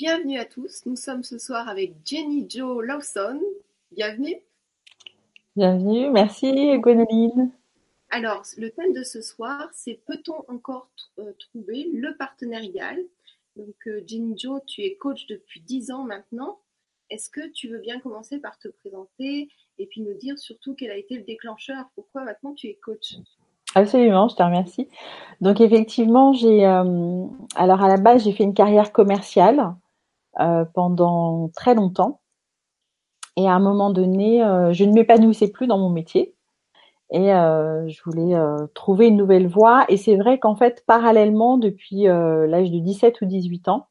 Bienvenue à tous, nous sommes ce soir avec Jenny Jo Lawson. Bienvenue. Bienvenue, merci Gwénoline. Alors, le thème de ce soir, c'est « Peut-on encore trouver le partenaire idéal ?» Donc, Jenny Jo, tu es coach depuis 10 ans maintenant. Est-ce que tu veux bien commencer par te présenter et puis nous dire surtout quel a été le déclencheur, pourquoi maintenant tu es coach ? Absolument, je te remercie. Donc, effectivement, alors à la base, j'ai fait une carrière commerciale pendant très longtemps. Et à un moment donné, je ne m'épanouissais plus dans mon métier. Et je voulais trouver une nouvelle voie. Et c'est vrai qu'en fait, parallèlement, depuis l'âge de 17 ou 18 ans,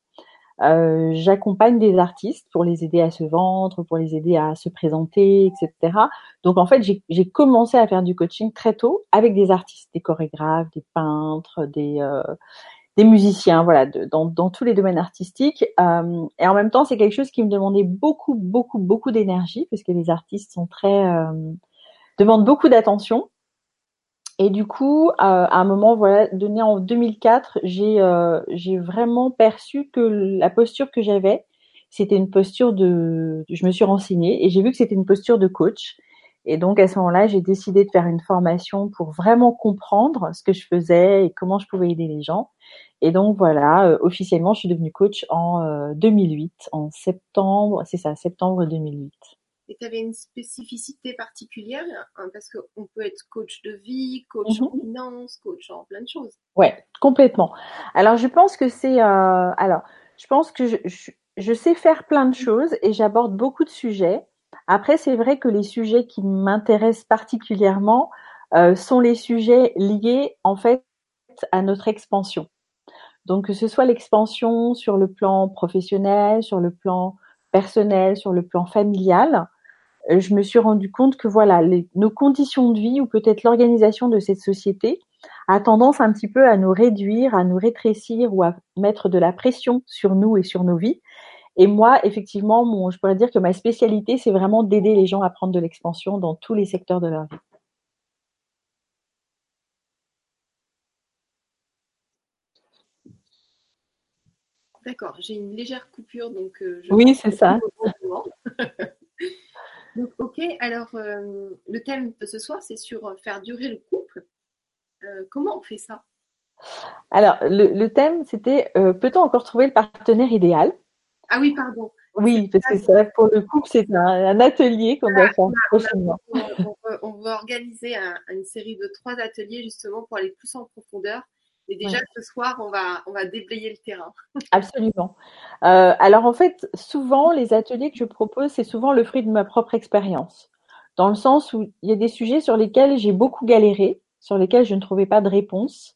j'accompagne des artistes pour les aider à se vendre, pour les aider à se présenter, etc. Donc, en fait, j'ai commencé à faire du coaching très tôt avec des artistes, des chorégraphes, des peintres, des musiciens, voilà, dans tous les domaines artistiques. Et en même temps, c'est quelque chose qui me demandait beaucoup, beaucoup, beaucoup d'énergie parce que les artistes sont demandent beaucoup d'attention. Et du coup, à un moment donné, en 2004, j'ai vraiment perçu que la posture que j'avais, c'était une posture je me suis renseignée et j'ai vu que c'était une posture de coach. Et donc, à ce moment-là, j'ai décidé de faire une formation pour vraiment comprendre ce que je faisais et comment je pouvais aider les gens. Et donc, voilà, officiellement, je suis devenue coach en 2008, en septembre, c'est ça, septembre 2008. Et tu avais une spécificité particulière hein, parce qu'on peut être coach de vie, coach en finance, coach en plein de choses. Ouais, complètement. Alors je pense que je sais faire plein de choses et j'aborde beaucoup de sujets. Après, c'est vrai que les sujets qui m'intéressent particulièrement sont les sujets liés en fait à notre expansion. Donc que ce soit l'expansion sur le plan professionnel, sur le plan personnel, sur le plan familial. Je me suis rendu compte que voilà, nos conditions de vie ou peut-être l'organisation de cette société a tendance un petit peu à nous réduire, à nous rétrécir ou à mettre de la pression sur nous et sur nos vies. Et moi, effectivement, je pourrais dire que ma spécialité, c'est vraiment d'aider les gens à prendre de l'expansion dans tous les secteurs de leur vie. D'accord, j'ai une légère coupure, donc oui, c'est ça. Donc, ok, alors le thème de ce soir, c'est sur faire durer le couple. Comment on fait ça? Alors, le thème, c'était peut-on encore trouver le partenaire idéal? Ah oui, pardon. Oui, parce que ça, pour le couple, c'est un atelier qu'on doit faire prochainement. On va organiser une série de 3 ateliers justement pour aller plus en profondeur. Et déjà, ce soir, on va déblayer le terrain. Absolument. Alors, en fait, souvent, les ateliers que je propose, c'est souvent le fruit de ma propre expérience. Dans le sens où il y a des sujets sur lesquels j'ai beaucoup galéré, sur lesquels je ne trouvais pas de réponse.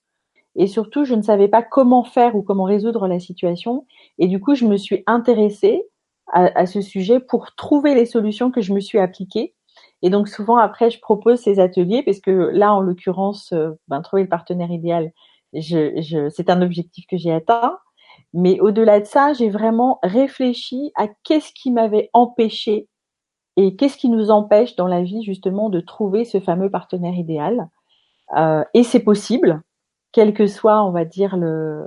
Et surtout, je ne savais pas comment faire ou comment résoudre la situation. Et du coup, je me suis intéressée à ce sujet pour trouver les solutions que je me suis appliquées. Et donc, souvent, après, je propose ces ateliers parce que là, en l'occurrence, trouver le partenaire idéal, c'est un objectif que j'ai atteint, mais au-delà de ça, j'ai vraiment réfléchi à qu'est-ce qui m'avait empêché et qu'est-ce qui nous empêche dans la vie justement de trouver ce fameux partenaire idéal. Et c'est possible, quel que soit, on va dire le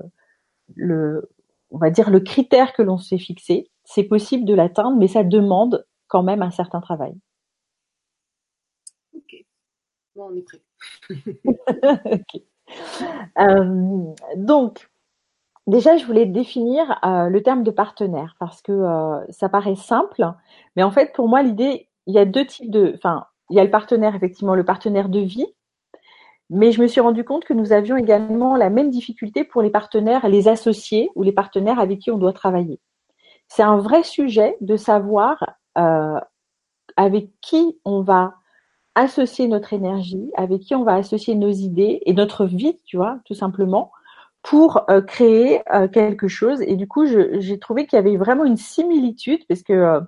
critère que l'on s'est fixé, c'est possible de l'atteindre, mais ça demande quand même un certain travail. Ok, bon, on est prêt. Ok. Donc, déjà, je voulais définir le terme de partenaire parce que ça paraît simple, mais en fait, pour moi, l'idée, il y a deux types il y a le partenaire, effectivement, le partenaire de vie, mais je me suis rendu compte que nous avions également la même difficulté pour les partenaires, les associés ou les partenaires avec qui on doit travailler. C'est un vrai sujet de savoir avec qui on va associer notre énergie, avec qui on va associer nos idées et notre vie, tu vois, tout simplement, pour créer quelque chose. Et du coup, j'ai trouvé qu'il y avait vraiment une similitude parce que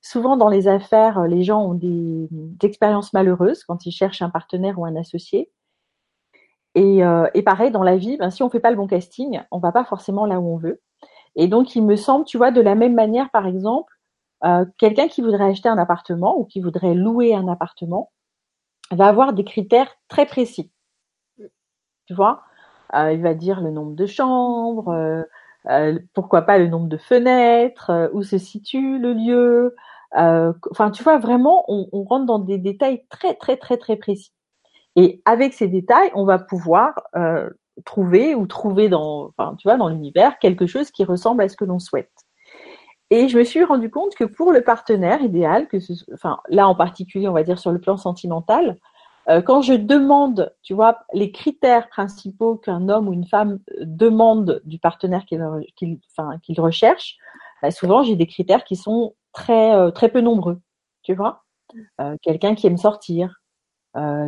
souvent dans les affaires, les gens ont des expériences malheureuses quand ils cherchent un partenaire ou un associé. Et pareil, dans la vie, si on ne fait pas le bon casting, on ne va pas forcément là où on veut. Et donc, il me semble, tu vois, de la même manière, par exemple, quelqu'un qui voudrait acheter un appartement ou qui voudrait louer un appartement, va avoir des critères très précis. Tu vois, il va dire le nombre de chambres, pourquoi pas le nombre de fenêtres, où se situe le lieu. Enfin, tu vois, vraiment, on rentre dans des détails très, très, très, très précis. Et avec ces détails, on va pouvoir trouver dans, enfin, tu vois, dans l'univers quelque chose qui ressemble à ce que l'on souhaite. Et je me suis rendu compte que pour le partenaire idéal, que ce, enfin, là en particulier, on va dire sur le plan sentimental, quand je demande, tu vois, les critères principaux qu'un homme ou une femme demande du partenaire qu'il recherche, bah, souvent j'ai des critères qui sont très peu nombreux, tu vois. Quelqu'un qui aime sortir,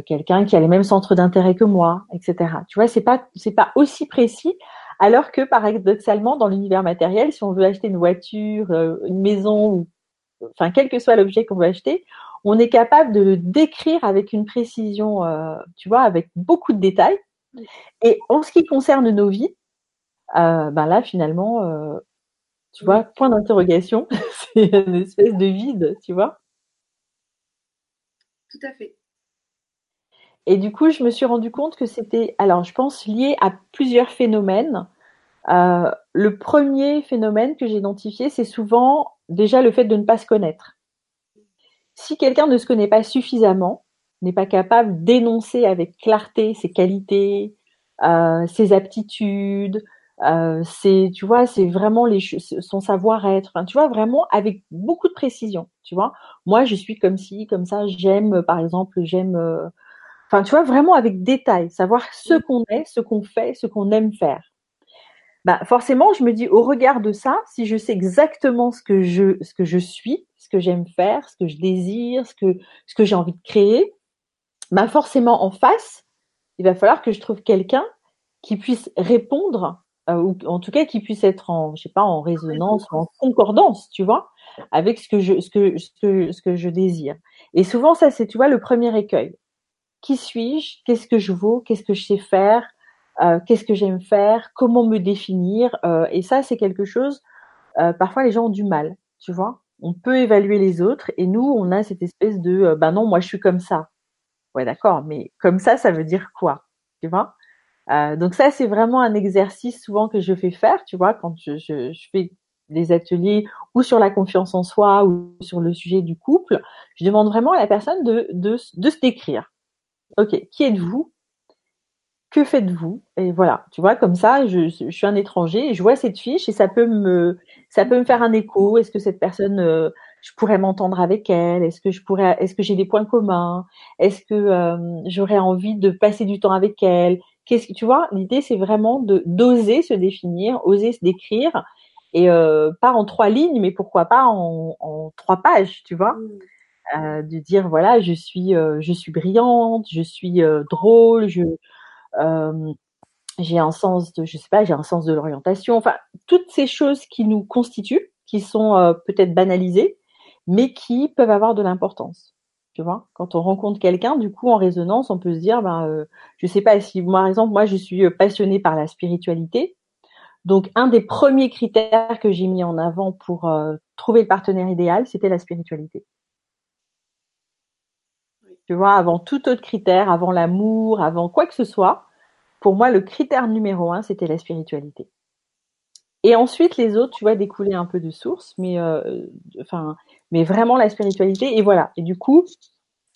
quelqu'un qui a les mêmes centres d'intérêt que moi, etc. Tu vois, c'est pas aussi précis. Alors que paradoxalement, dans l'univers matériel, si on veut acheter une voiture, une maison, enfin quel que soit l'objet qu'on veut acheter, on est capable de le décrire avec une précision, tu vois, avec beaucoup de détails. Et en ce qui concerne nos vies, ben là finalement, tu vois, point d'interrogation, c'est une espèce de vide, tu vois. Tout à fait. Et du coup, je me suis rendu compte que c'était, alors je pense, lié à plusieurs phénomènes. Le premier phénomène que j'ai identifié, c'est souvent déjà le fait de ne pas se connaître. Si quelqu'un ne se connaît pas suffisamment, n'est pas capable d'énoncer avec clarté ses qualités, ses aptitudes, tu vois, c'est vraiment son savoir-être. Enfin, tu vois, vraiment avec beaucoup de précision. Tu vois, moi, je suis comme ci, comme ça. J'aime, par exemple, enfin, tu vois, vraiment avec détail, savoir ce qu'on est, ce qu'on fait, ce qu'on aime faire. Bah, forcément, je me dis, au regard de ça, si je sais exactement ce que je suis, ce que j'aime faire, ce que je désire, ce que j'ai envie de créer, bah, forcément, en face, il va falloir que je trouve quelqu'un qui puisse répondre, ou en tout cas, qui puisse être en résonance, en concordance, tu vois, avec ce que je désire. Et souvent, ça, c'est, tu vois, le premier écueil. Qui suis-je? Qu'est-ce que je vaux? Qu'est-ce que je sais faire? Qu'est-ce que j'aime faire? Comment me définir? Et ça, c'est quelque chose, parfois les gens ont du mal, tu vois. On peut évaluer les autres et nous, on a cette espèce de « ben non, moi, je suis comme ça ». Ouais, d'accord, mais comme ça, ça veut dire quoi? Tu vois, donc ça, c'est vraiment un exercice souvent que je fais faire, tu vois, quand je fais des ateliers ou sur la confiance en soi ou sur le sujet du couple. Je demande vraiment à la personne de se décrire. Ok, qui êtes-vous? Que faites-vous? Et voilà, tu vois, comme ça, je suis un étranger, et je vois cette fiche et ça peut me faire un écho. Est-ce que cette personne, je pourrais m'entendre avec elle? Est-ce que j'ai des points communs? Est-ce que j'aurais envie de passer du temps avec elle? Tu vois, l'idée, c'est vraiment d'oser se définir, oser se décrire, et pas en 3 lignes, mais pourquoi pas en 3 pages, tu vois. De dire voilà, je suis brillante, je suis drôle, j'ai un sens de, je sais pas, j'ai un sens de l'orientation, enfin toutes ces choses qui nous constituent, qui sont peut-être banalisées, mais qui peuvent avoir de l'importance. Tu vois, quand on rencontre quelqu'un, du coup en résonance, on peut se dire ben je sais pas si moi, par exemple, moi je suis passionnée par la spiritualité. Donc un des premiers critères que j'ai mis en avant pour trouver le partenaire idéal, c'était la spiritualité. Tu vois, avant tout autre critère, avant l'amour, avant quoi que ce soit, pour moi, le critère numéro 1, c'était la spiritualité. Et ensuite, les autres, tu vois, découlaient un peu de source, mais vraiment la spiritualité. Et voilà. Et du coup,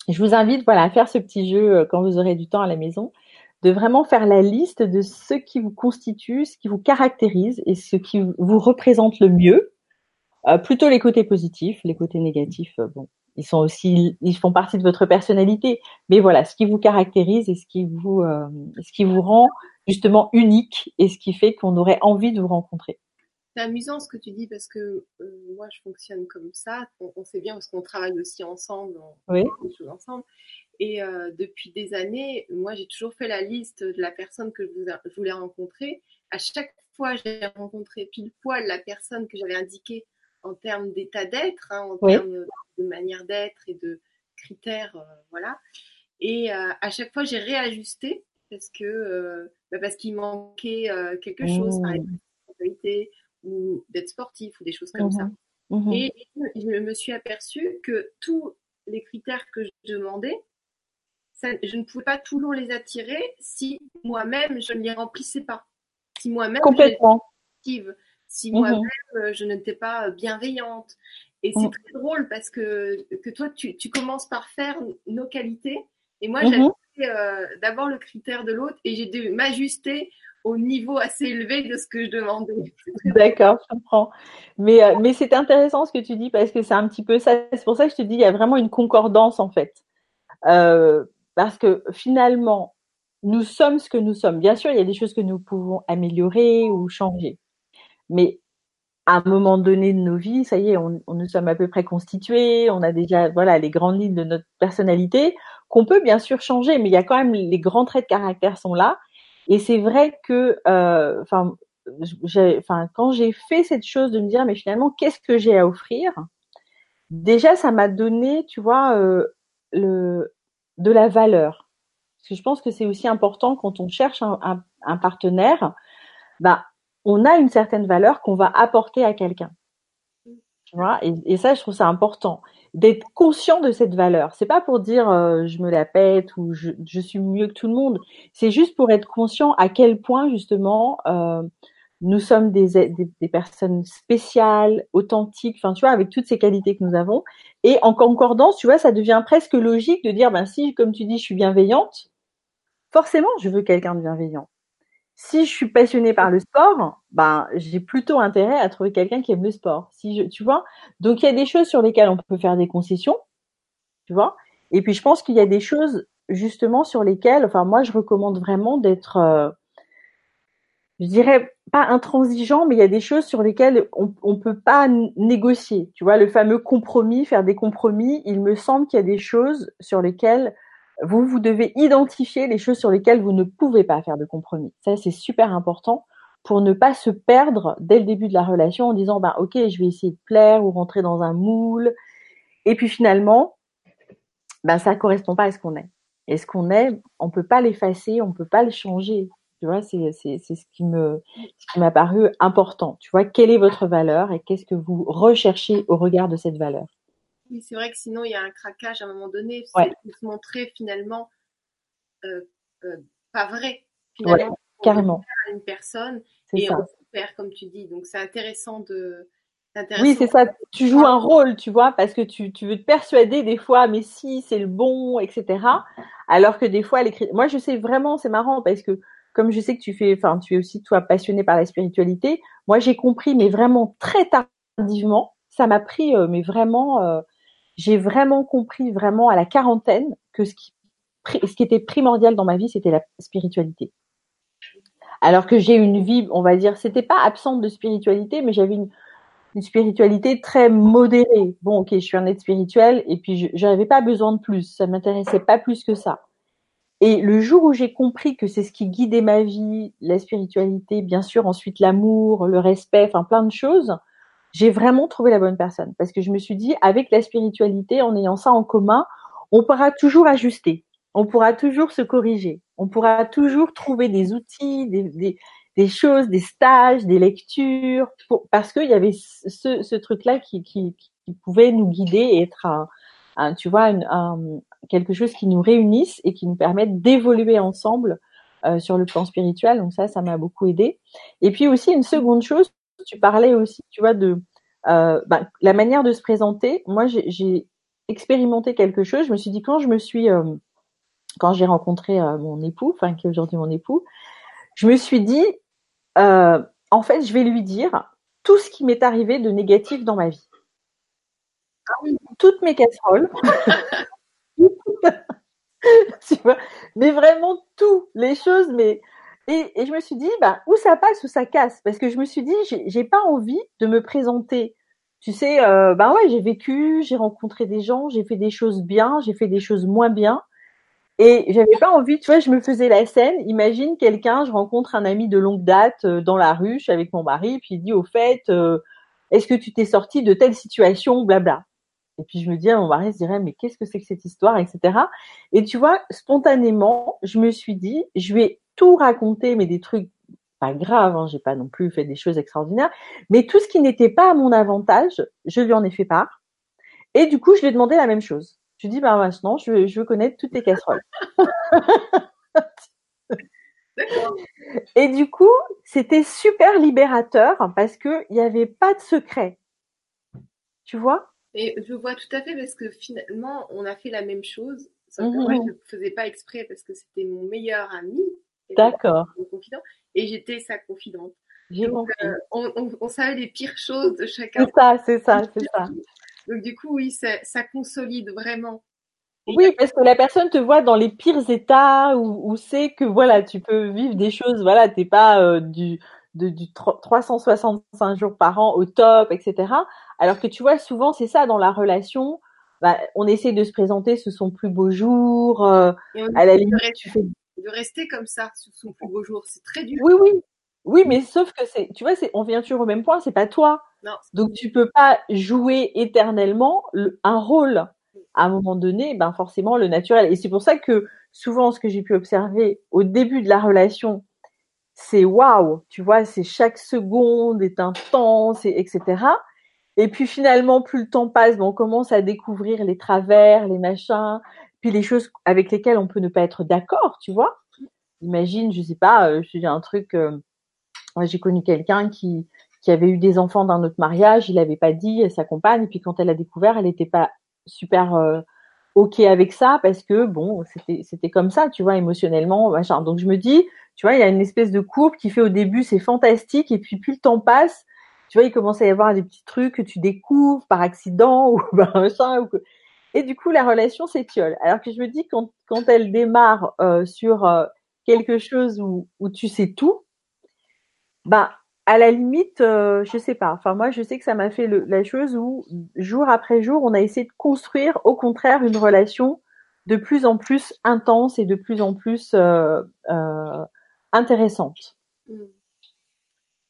je vous invite, voilà, à faire ce petit jeu quand vous aurez du temps à la maison, de vraiment faire la liste de ce qui vous constitue, ce qui vous caractérise et ce qui vous représente le mieux. Plutôt les côtés positifs, les côtés négatifs, bon. Ils font partie de votre personnalité. Mais voilà, ce qui vous caractérise et ce qui vous rend justement unique et ce qui fait qu'on aurait envie de vous rencontrer. C'est amusant ce que tu dis parce que moi, je fonctionne comme ça. On sait bien parce qu'on travaille aussi ensemble, on fait des choses ensemble. Et depuis des années, moi, j'ai toujours fait la liste de la personne que je voulais rencontrer. À chaque fois, j'ai rencontré pile poil la personne que j'avais indiquée en termes d'état d'être, hein, en termes de manière d'être et de critères, voilà. Et à chaque fois, j'ai réajusté parce qu'il manquait quelque chose, par exemple, ou d'être sportif ou des choses comme ça. Et je me suis aperçue que tous les critères que je demandais, je ne pouvais pas tout le long les attirer si moi-même, je ne les remplissais pas. Si moi-même, complètement. Je les active. si moi-même je n'étais pas bienveillante. Et c'est très drôle parce que toi, tu commences par faire nos qualités et moi, j'avais d'abord le critère de l'autre et j'ai dû m'ajuster au niveau assez élevé de ce que je demandais. D'accord, je comprends. Mais c'est intéressant ce que tu dis parce que c'est un petit peu ça. C'est pour ça que je te dis, il y a vraiment une concordance en fait. Parce que finalement, nous sommes ce que nous sommes. Bien sûr, il y a des choses que nous pouvons améliorer ou changer. Mais à un moment donné de nos vies, ça y est, on nous sommes à peu près constitués, on a déjà voilà les grandes lignes de notre personnalité qu'on peut bien sûr changer, mais il y a quand même les grands traits de caractère sont là. Et c'est vrai que, quand j'ai fait cette chose de me dire, mais finalement, qu'est-ce que j'ai à offrir ? Déjà, ça m'a donné, tu vois, de la valeur. Parce que je pense que c'est aussi important quand on cherche un partenaire, bah, on a une certaine valeur qu'on va apporter à quelqu'un. Tu vois ? Et ça, je trouve ça important d'être conscient de cette valeur. C'est pas pour dire je me la pète ou je suis mieux que tout le monde. C'est juste pour être conscient à quel point justement nous sommes des personnes spéciales, authentiques. Enfin, tu vois, avec toutes ces qualités que nous avons. Et en concordance, tu vois, ça devient presque logique de dire ben si, comme tu dis, je suis bienveillante, forcément, je veux quelqu'un de bienveillant. Si je suis passionnée par le sport, ben j'ai plutôt intérêt à trouver quelqu'un qui aime le sport. Tu vois, donc il y a des choses sur lesquelles on peut faire des concessions, tu vois. Et puis je pense qu'il y a des choses justement sur lesquelles, enfin moi je recommande vraiment d'être, je dirais pas intransigeant, mais il y a des choses sur lesquelles on peut pas négocier. Tu vois, le fameux compromis, faire des compromis. Il me semble qu'il y a des choses sur lesquelles vous devez identifier les choses sur lesquelles vous ne pouvez pas faire de compromis. Ça, c'est super important pour ne pas se perdre dès le début de la relation en disant, ben, ok, je vais essayer de plaire ou rentrer dans un moule. Et puis finalement, ben, ça correspond pas à ce qu'on est. Et ce qu'on est, on peut pas l'effacer, on peut pas le changer. Tu vois, c'est ce qui m'a paru important. Tu vois, quelle est votre valeur et qu'est-ce que vous recherchez au regard de cette valeur? Oui, c'est vrai que sinon, il y a un craquage à un moment donné. C'est de se montrer finalement pas vrai. Finalement, carrément. On perd une personne et on se perd, comme tu dis. Donc, c'est intéressant de... Oui, c'est ça. Tu joues un rôle, tu vois, parce que tu veux te persuader des fois, mais si, c'est le bon, etc. Alors que des fois, moi, je sais vraiment, c'est marrant parce que comme je sais que tu es aussi, toi, passionnée par la spiritualité, moi, j'ai compris, mais vraiment très tardivement, ça m'a pris, mais vraiment... j'ai vraiment compris vraiment à la quarantaine que ce qui était primordial dans ma vie, c'était la spiritualité. Alors que j'ai une vie, on va dire, c'était pas absente de spiritualité, mais j'avais une spiritualité très modérée. Bon, ok, je suis un être spirituel et puis je n'avais pas besoin de plus. Ça m'intéressait pas plus que ça. Et le jour où j'ai compris que c'est ce qui guidait ma vie, la spiritualité, bien sûr, ensuite l'amour, le respect, enfin plein de choses, j'ai vraiment trouvé la bonne personne parce que je me suis dit, avec la spiritualité, en ayant ça en commun, on pourra toujours ajuster, on pourra toujours se corriger, on pourra toujours trouver des outils, des choses, des stages, des lectures, parce qu'il y avait ce truc-là qui pouvait nous guider et être, tu vois, quelque chose qui nous réunisse et qui nous permette d'évoluer ensemble sur le plan spirituel. Donc ça m'a beaucoup aidée. Et puis aussi une seconde chose. Tu parlais aussi, tu vois, de la manière de se présenter. Moi, j'ai expérimenté quelque chose. Je me suis dit, quand j'ai rencontré mon époux, enfin qui est aujourd'hui mon époux, je me suis dit, en fait, je vais lui dire tout ce qui m'est arrivé de négatif dans ma vie. Toutes mes casseroles. Tu vois, mais vraiment tout, les choses, mais... Et je me suis dit, bah, où ça passe, où ça casse. Parce que je me suis dit, j'ai pas envie de me présenter. Tu sais, j'ai vécu, j'ai rencontré des gens, j'ai fait des choses bien, j'ai fait des choses moins bien. Et j'avais pas envie, tu vois, je me faisais la scène. Imagine je rencontre un ami de longue date dans la rue, je suis avec mon mari, puis il dit, au fait, est-ce que tu t'es sortie de telle situation, blabla. Et puis je me dis, mon mari se dirait, mais qu'est-ce que c'est que cette histoire, etc. Et tu vois, spontanément, je me suis dit, je vais tout raconter, mais des trucs pas graves, j'ai pas non plus fait des choses extraordinaires, mais tout ce qui n'était pas à mon avantage, je lui en ai fait part. Et du coup, je lui ai demandé la même chose. Je lui ai dit, maintenant, je veux connaître toutes tes casseroles. Et du coup, c'était super libérateur parce qu'il n'y avait pas de secret. Tu vois ? Et je vois tout à fait, parce que finalement, on a fait la même chose. Sauf que moi, je ne faisais pas exprès parce que c'était mon meilleur ami. D'accord. Mon confident. Et j'étais sa confidente. Donc, on savait les pires choses de chacun. C'est ça. Donc, du coup, oui, ça consolide vraiment. Et oui, parce que la personne te voit dans les pires états où c'est que, voilà, tu peux vivre des choses, voilà, t'es pas du 365 jours par an au top, etc. Alors que tu vois, souvent, c'est ça, dans la relation, bah, on essaie de se présenter sous son plus beau jour, à la limite. De rester comme ça, sous son plus beau jour, c'est très dur. Oui, mais sauf que c'est, tu vois, on vient toujours au même point, c'est pas toi. Non. Donc, tu peux pas jouer éternellement un rôle. À un moment donné, ben forcément le naturel. Et c'est pour ça que souvent, ce que j'ai pu observer au début de la relation, c'est waouh, tu vois, c'est chaque seconde est intense, etc. Et puis finalement, plus le temps passe, ben, on commence à découvrir les travers, les machins, puis les choses avec lesquelles on peut ne pas être d'accord, tu vois. Imagine, je sais pas, j'ai un truc, j'ai connu quelqu'un qui avait eu des enfants d'un autre mariage, il l'avait pas dit à sa compagne, et puis quand elle a découvert, elle n'était pas super OK avec ça parce que bon, c'était comme ça, tu vois, émotionnellement, machin. Donc je me dis, tu vois, il y a une espèce de courbe qui fait au début c'est fantastique et puis plus le temps passe, tu vois, il commence à y avoir des petits trucs que tu découvres par accident ou par machin et du coup la relation s'étiole. Alors que je me dis quand elle démarre sur quelque chose où tu sais tout, bah à la limite, je sais pas. Enfin, moi, je sais que ça m'a fait la chose où, jour après jour, on a essayé de construire, au contraire, une relation de plus en plus intense et de plus en plus intéressante.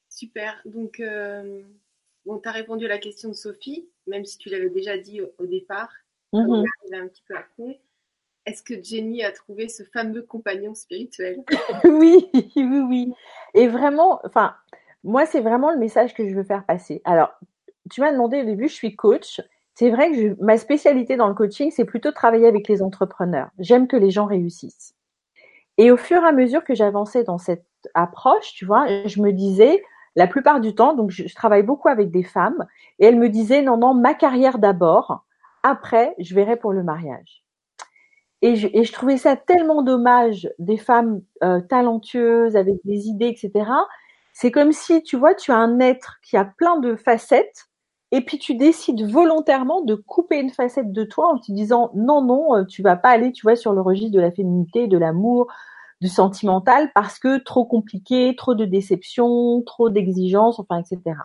Super. Donc, tu as répondu à la question de Sophie, même si tu l'avais déjà dit au départ. On arrive un petit peu après. Est-ce que Jenny a trouvé ce fameux compagnon spirituel ? Oui. Et vraiment, enfin. Moi, c'est vraiment le message que je veux faire passer. Alors, tu m'as demandé au début, je suis coach. C'est vrai que ma spécialité dans le coaching, c'est plutôt travailler avec les entrepreneurs. J'aime que les gens réussissent. Et au fur et à mesure que j'avançais dans cette approche, tu vois, je me disais, la plupart du temps, donc je travaille beaucoup avec des femmes, et elles me disaient, non, ma carrière d'abord, après, je verrai pour le mariage. Et je trouvais ça tellement dommage, des femmes talentueuses, avec des idées, etc. C'est comme si, tu vois, tu as un être qui a plein de facettes et puis tu décides volontairement de couper une facette de toi en te disant « Non, tu vas pas aller, tu vois, sur le registre de la féminité, de l'amour, du sentimental parce que trop compliqué, trop de déception, trop d'exigences, enfin, etc. »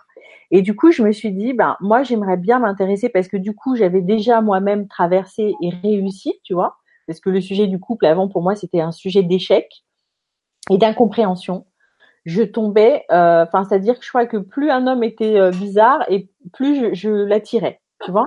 Et du coup, je me suis dit « Ben, moi, j'aimerais bien m'intéresser parce que du coup, j'avais déjà moi-même traversé et réussi, tu vois, parce que le sujet du couple, avant, pour moi, c'était un sujet d'échec et d'incompréhension. » Je tombais, c'est-à-dire que je crois que plus un homme était bizarre et plus je l'attirais, tu vois.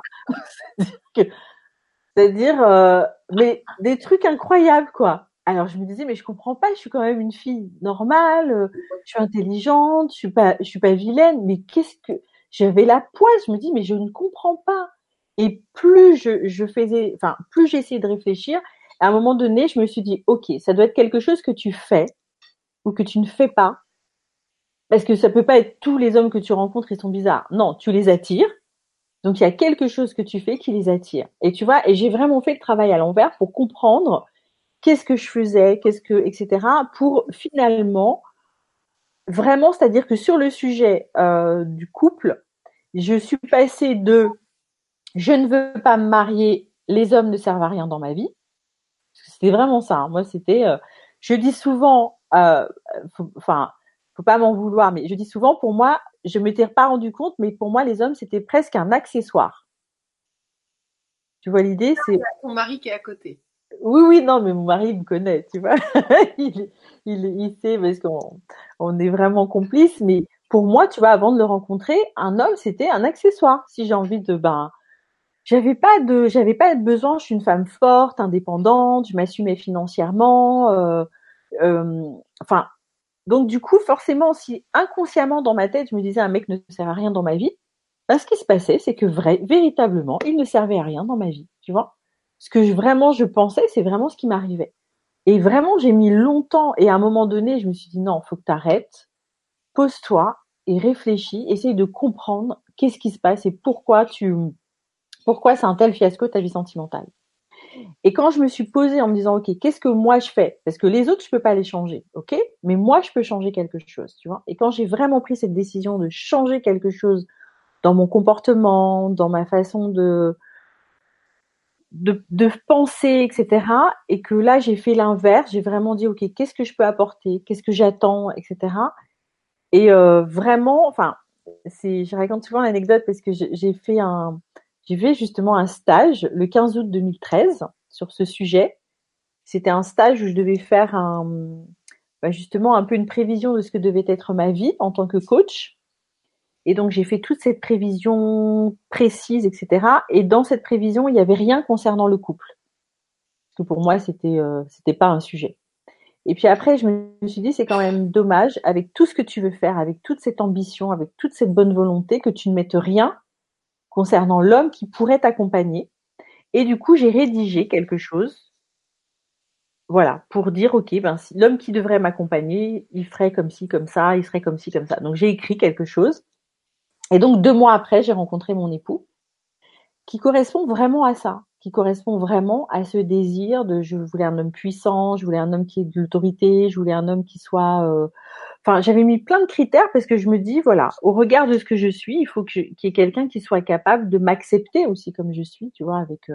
c'est-à-dire, mais des trucs incroyables, quoi. Alors, je me disais, mais je comprends pas, je suis quand même une fille normale, je suis intelligente, je suis pas vilaine, mais qu'est-ce que, j'avais la poisse, je me dis, mais je ne comprends pas. Et plus plus j'essayais de réfléchir, à un moment donné, je me suis dit, OK, ça doit être quelque chose que tu fais, ou que tu ne fais pas, parce que ça peut pas être tous les hommes que tu rencontres, ils sont bizarres. Non, tu les attires. Donc, il y a quelque chose que tu fais qui les attire. Et tu vois, et j'ai vraiment fait le travail à l'envers pour comprendre qu'est-ce que je faisais, etc. pour finalement, vraiment, c'est-à-dire que sur le sujet du couple, je suis passée de « je ne veux pas me marier, les hommes ne servent à rien dans ma vie ». C'était vraiment ça. Hein. Moi, c'était… je dis souvent… faut pas m'en vouloir, mais je dis souvent, pour moi, je m'étais pas rendu compte, mais pour moi, les hommes, c'était presque un accessoire. Tu vois l'idée, c'est… Ton mari qui est à côté. Oui, non, mais mon mari, il me connaît, tu vois. il sait, parce qu'on est vraiment complices, mais pour moi, tu vois, avant de le rencontrer, un homme, c'était un accessoire. Si j'ai envie de… j'avais pas de besoin, je suis une femme forte, indépendante, je m'assumais financièrement… donc du coup forcément, si inconsciemment dans ma tête je me disais un mec ne sert à rien dans ma vie, ben, ce qui se passait c'est que véritablement il ne servait à rien dans ma vie, tu vois, ce que je pensais, c'est vraiment ce qui m'arrivait. Et vraiment, j'ai mis longtemps. Et à un moment donné, je me suis dit, non, faut que tu arrêtes. Pose-toi et réfléchis. Essaye de comprendre qu'est-ce qui se passe et pourquoi c'est un tel fiasco ta vie sentimentale. Et quand je me suis posée en me disant, OK, qu'est-ce que moi je fais? Parce que les autres, je peux pas les changer, OK? Mais moi, je peux changer quelque chose, tu vois? Et quand j'ai vraiment pris cette décision de changer quelque chose dans mon comportement, dans ma façon de penser, etc., et que là, j'ai fait l'inverse, j'ai vraiment dit, OK, qu'est-ce que je peux apporter? Qu'est-ce que j'attends, etc. Et vraiment, enfin, je raconte souvent l'anecdote parce que j'ai fait justement un stage le 15 août 2013 sur ce sujet. C'était un stage où je devais faire justement un peu une prévision de ce que devait être ma vie en tant que coach. Et donc, j'ai fait toute cette prévision précise, etc. Et dans cette prévision, il n'y avait rien concernant le couple. Parce que pour moi, c'était pas un sujet. Et puis après, je me suis dit, c'est quand même dommage, avec tout ce que tu veux faire, avec toute cette ambition, avec toute cette bonne volonté, que tu ne mettes rien concernant l'homme qui pourrait t'accompagner. Et du coup, j'ai rédigé quelque chose, voilà, pour dire, OK, ben, si l'homme qui devrait m'accompagner, il ferait comme ci, comme ça, il serait comme ci, comme ça. Donc, j'ai écrit quelque chose. Et donc, 2 mois après, j'ai rencontré mon époux, qui correspond vraiment à ça, qui correspond vraiment à ce désir de je voulais un homme puissant, je voulais un homme qui ait de l'autorité, je voulais un homme qui soit... Enfin, j'avais mis plein de critères parce que je me dis, voilà, au regard de ce que je suis, il faut qu'il y ait quelqu'un qui soit capable de m'accepter aussi comme je suis, tu vois, avec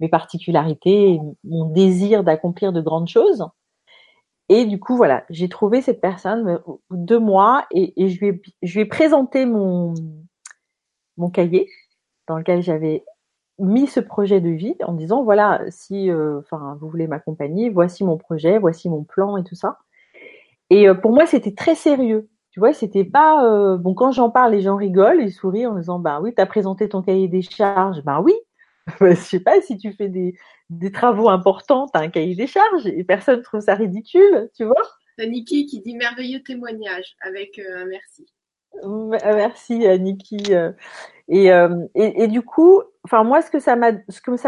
mes particularités, et mon désir d'accomplir de grandes choses. Et du coup, voilà, j'ai trouvé cette personne au bout de 2 mois et je lui ai présenté mon cahier dans lequel j'avais mis ce projet de vie en disant, voilà, si vous voulez m'accompagner, voici mon projet, voici mon plan et tout ça. Et pour moi, c'était très sérieux. Tu vois, c'était pas... Bon, quand j'en parle, les gens rigolent, ils sourient en disant « Ben oui, t'as présenté ton cahier des charges. » Ben oui. Je sais pas, si tu fais des travaux importants, t'as un cahier des charges et personne trouve ça ridicule, tu vois. C'est Niki qui dit « Merveilleux témoignage » avec un merci. Merci, Niki. Et du coup, enfin moi, ce que ça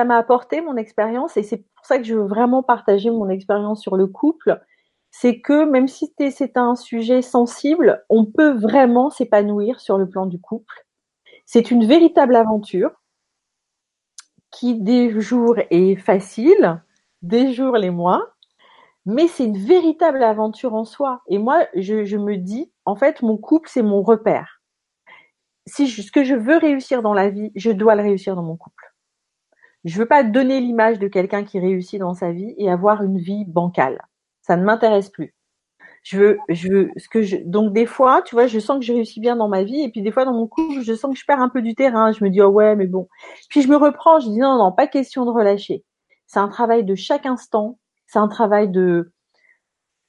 m'a apporté, mon expérience, et c'est pour ça que je veux vraiment partager mon expérience sur le couple, c'est que même si c'est un sujet sensible, on peut vraiment s'épanouir sur le plan du couple. C'est une véritable aventure qui, des jours, est facile, des jours les moins, mais c'est une véritable aventure en soi. Et moi, je me dis, en fait, mon couple, c'est mon repère. Si ce que je veux réussir dans la vie, je dois le réussir dans mon couple. Je veux pas donner l'image de quelqu'un qui réussit dans sa vie et avoir une vie bancale. Ça ne m'intéresse plus. Donc des fois, tu vois, je sens que je réussis bien dans ma vie, et puis des fois dans mon couple, je sens que je perds un peu du terrain. Je me dis, oh ouais, mais bon. Puis je me reprends, je dis non, pas question de relâcher. C'est un travail de chaque instant. C'est un travail de,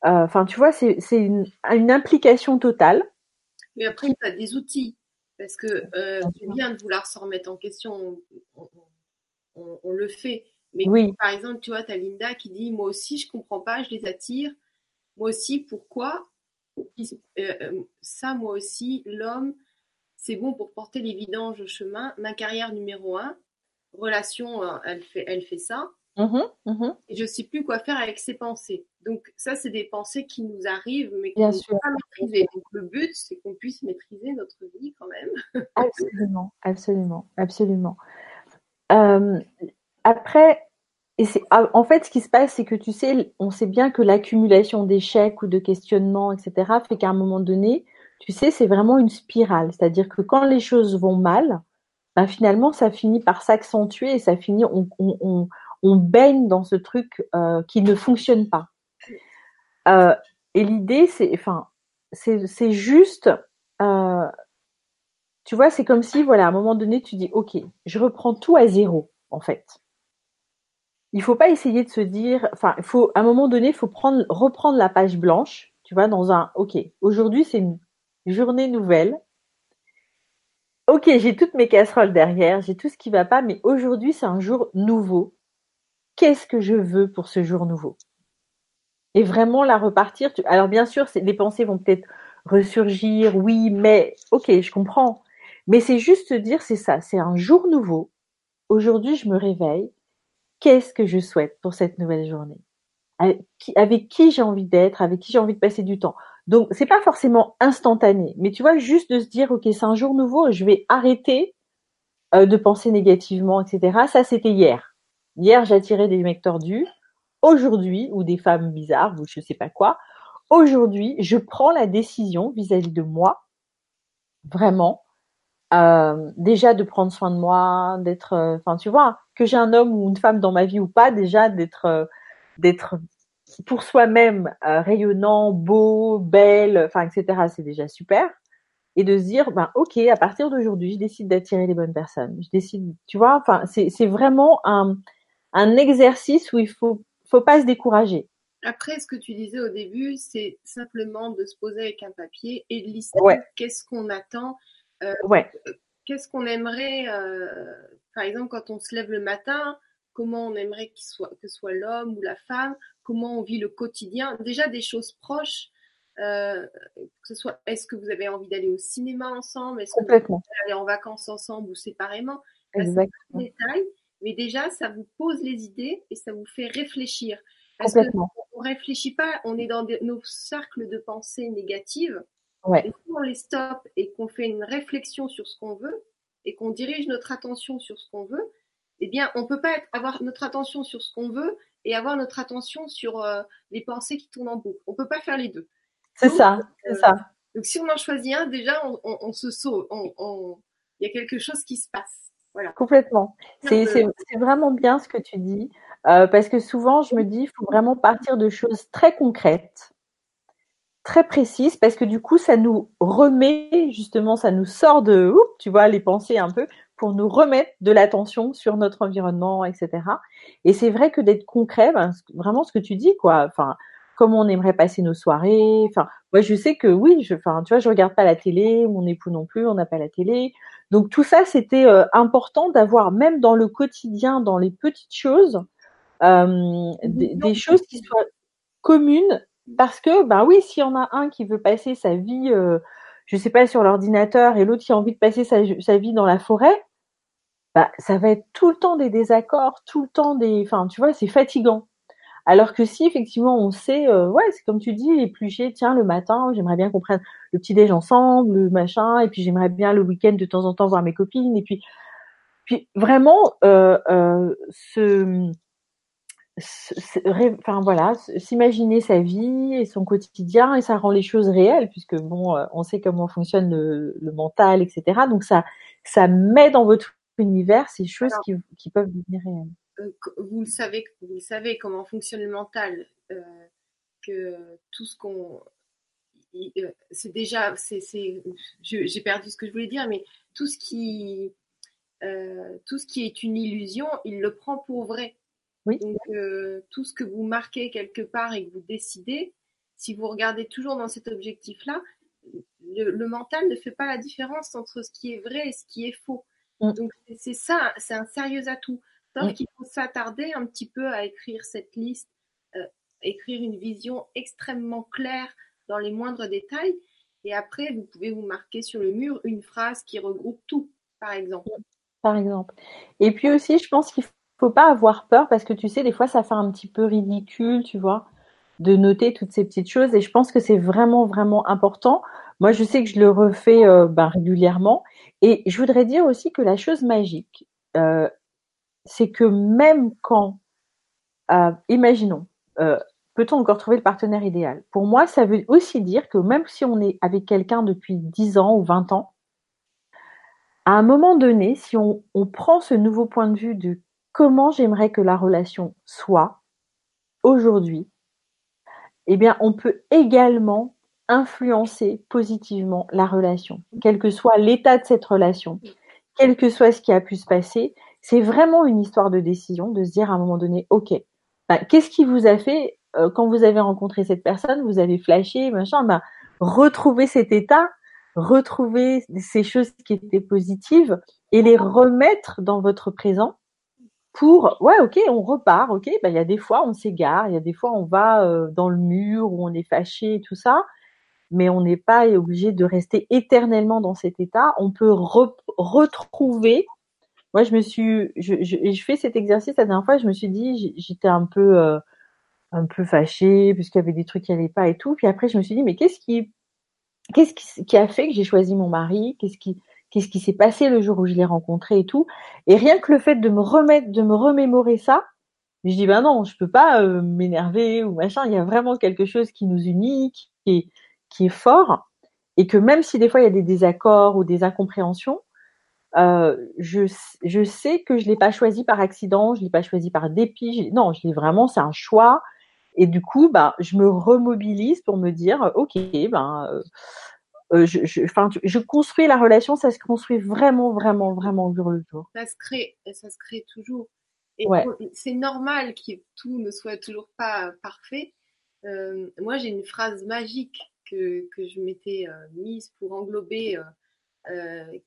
tu vois, c'est une implication totale. Mais après, tu as des outils, parce que c'est bien de vouloir se remettre en question. On le fait. Mais oui. Par exemple, tu vois, t'as Linda qui dit « Moi aussi, je comprends pas, je les attire. Moi aussi, pourquoi ça, moi aussi, l'homme, c'est bon pour porter les vidanges au chemin. Ma carrière numéro 1, relation, elle fait ça. Et je sais plus quoi faire avec ses pensées. » Donc ça, c'est des pensées qui nous arrivent, mais qu'on ne peut pas maîtriser. Donc le but, c'est qu'on puisse maîtriser notre vie quand même. Absolument. Après, en fait, ce qui se passe, c'est que tu sais, on sait bien que l'accumulation d'échecs ou de questionnements, etc., fait qu'à un moment donné, tu sais, c'est vraiment une spirale. C'est-à-dire que quand les choses vont mal, ben finalement, ça finit par s'accentuer et ça finit, on baigne dans ce truc qui ne fonctionne pas. Et l'idée, c'est juste, tu vois, c'est comme si, voilà, à un moment donné, tu dis, OK, je reprends tout à zéro, en fait. Il faut pas essayer de se dire, à un moment donné, faut reprendre la page blanche, tu vois, dans un, OK, aujourd'hui, c'est une journée nouvelle. OK, j'ai toutes mes casseroles derrière, j'ai tout ce qui va pas, mais aujourd'hui, c'est un jour nouveau. Qu'est-ce que je veux pour ce jour nouveau? Et vraiment, la repartir, alors bien sûr, les pensées vont peut-être ressurgir, oui, mais, OK, je comprends. Mais c'est juste se dire, c'est ça, c'est un jour nouveau. Aujourd'hui, je me réveille. Qu'est-ce que je souhaite pour cette nouvelle journée? avec qui j'ai envie d'être, avec qui j'ai envie de passer du temps. Donc, c'est pas forcément instantané, mais tu vois, juste de se dire, ok, c'est un jour nouveau, je vais arrêter de penser négativement, etc. Ça, c'était hier. Hier, j'attirais des mecs tordus. Aujourd'hui, ou des femmes bizarres, ou je sais pas quoi. Aujourd'hui, je prends la décision vis-à-vis de moi, vraiment, déjà de prendre soin de moi, d'être, enfin, tu vois, que j'ai un homme ou une femme dans ma vie ou pas, déjà d'être pour soi-même rayonnant, beau, belle, enfin, etc. C'est déjà super. Et de se dire, ben, ok, à partir d'aujourd'hui, je décide d'attirer les bonnes personnes. Je décide, tu vois, enfin, c'est vraiment un exercice où il faut pas se décourager. Après, ce que tu disais au début, c'est simplement de se poser avec un papier et de lister qu'est-ce qu'on attend, qu'est-ce qu'on aimerait, par exemple, quand on se lève le matin, comment on aimerait que soit l'homme ou la femme, comment on vit le quotidien, déjà des choses proches, que ce soit, est-ce que vous avez envie d'aller au cinéma ensemble, est-ce que vous avez envie d'aller en vacances ensemble ou séparément, là, c'est un détail, mais déjà, ça vous pose les idées et ça vous fait réfléchir. Parce qu'on ne réfléchit pas, on est dans nos cercles de pensée négatives. Ouais. Et si on les stoppe et qu'on fait une réflexion sur ce qu'on veut et qu'on dirige notre attention sur ce qu'on veut, eh bien, on ne peut pas avoir notre attention sur ce qu'on veut et avoir notre attention sur les pensées qui tournent en boucle. On ne peut pas faire les deux. C'est ça. Donc, si on en choisit un, déjà, on se sauve. Il y a quelque chose qui se passe. Voilà. Complètement. C'est vraiment bien ce que tu dis. Parce que souvent, je me dis, il faut vraiment partir de choses très concrètes, très précises, parce que du coup, ça nous remet, justement, ça nous sort de, tu vois, les pensées un peu, pour nous remettre de l'attention sur notre environnement, etc. Et c'est vrai que d'être concret, ben, vraiment ce que tu dis, quoi. Enfin, comment on aimerait passer nos soirées. Enfin, moi, je sais que oui, tu vois, je regarde pas la télé, mon époux non plus, on n'a pas la télé. Donc tout ça, c'était important d'avoir, même dans le quotidien, dans les petites choses. Des choses qui soient communes, parce que ben oui, s'il y en a un qui veut passer sa vie je sais pas, sur l'ordinateur, et l'autre qui a envie de passer sa vie dans la forêt, bah ça va être tout le temps des désaccords, tout le temps des, enfin tu vois, c'est fatigant. Alors que si effectivement on sait c'est comme tu dis, éplucher, tiens, le matin j'aimerais bien qu'on prenne le petit déj ensemble, le machin, et puis j'aimerais bien le week-end de temps en temps voir mes copines, et puis vraiment s'imaginer sa vie et son quotidien, et ça rend les choses réelles, puisque bon, on sait comment fonctionne le mental, etc. Donc ça met dans votre univers ces choses qui peuvent devenir réelles. Vous le savez comment fonctionne le mental, que tout ce qu'on c'est déjà j'ai perdu ce que je voulais dire, mais tout ce qui est une illusion, il le prend pour vrai. Oui. Donc, tout ce que vous marquez quelque part et que vous décidez, si vous regardez toujours dans cet objectif-là, le mental ne fait pas la différence entre ce qui est vrai et ce qui est faux. Mm. Donc, c'est ça, c'est un sérieux atout. Sauf qu'il faut s'attarder un petit peu à écrire cette liste, écrire une vision extrêmement claire dans les moindres détails. Et après, vous pouvez vous marquer sur le mur une phrase qui regroupe tout, par exemple. Par exemple. Et puis aussi, je pense qu'il faut pas avoir peur, parce que tu sais, des fois ça fait un petit peu ridicule, tu vois, de noter toutes ces petites choses, et je pense que c'est vraiment vraiment important. Moi, je sais que je le refais régulièrement, et je voudrais dire aussi que la chose magique, c'est que même quand imaginons, peut-on encore trouver le partenaire idéal? Pour moi, ça veut aussi dire que même si on est avec quelqu'un depuis 10 ans ou 20 ans, à un moment donné, si on prend ce nouveau point de vue de comment j'aimerais que la relation soit aujourd'hui, eh bien, on peut également influencer positivement la relation, quel que soit l'état de cette relation, quel que soit ce qui a pu se passer. C'est vraiment une histoire de décision, de se dire à un moment donné, ok, bah, qu'est-ce qui vous a fait, quand vous avez rencontré cette personne, vous avez flashé, machin, bah, retrouver cet état, retrouver ces choses qui étaient positives et les remettre dans votre présent. Pour, on repart, bah, il y a des fois, on s'égare, il y a des fois, on va dans le mur, où on est fâché et tout ça, mais on n'est pas obligé de rester éternellement dans cet état. On peut retrouver, moi, je fais cet exercice la dernière fois, je me suis dit, j'étais un peu, un peu fâchée puisqu'il y avait des trucs qui allaient pas et tout. Puis après, je me suis dit, mais qu'est-ce qui a fait que j'ai choisi mon mari? Qu'est-ce qui s'est passé le jour où je l'ai rencontré et tout? Et rien que le fait de me remémorer ça, je dis, ben non, je peux pas m'énerver ou machin. Il y a vraiment quelque chose qui nous unit, qui est fort, et que même si des fois il y a des désaccords ou des incompréhensions, je sais que je l'ai pas choisi par accident, je l'ai pas choisi par dépit. Non, je l'ai vraiment, c'est un choix. Et du coup, bah, je me remobilise pour me dire, ok, ben, je construis la relation, ça se construit vraiment, vraiment, vraiment au jour le jour. Ça se crée toujours. Et ouais. C'est normal que tout ne soit toujours pas parfait. Moi, j'ai une phrase magique que je m'étais mise pour englober,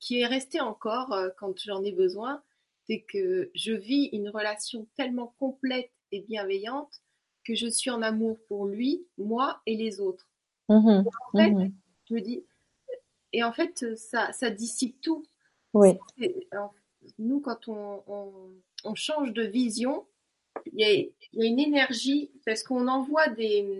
qui est restée encore quand j'en ai besoin. C'est que je vis une relation tellement complète et bienveillante que je suis en amour pour lui, moi et les autres. Mmh, et en fait, je me dis, et en fait, ça dissipe tout. Oui. Alors, nous, quand on change de vision, il y a une énergie, parce qu'on envoie des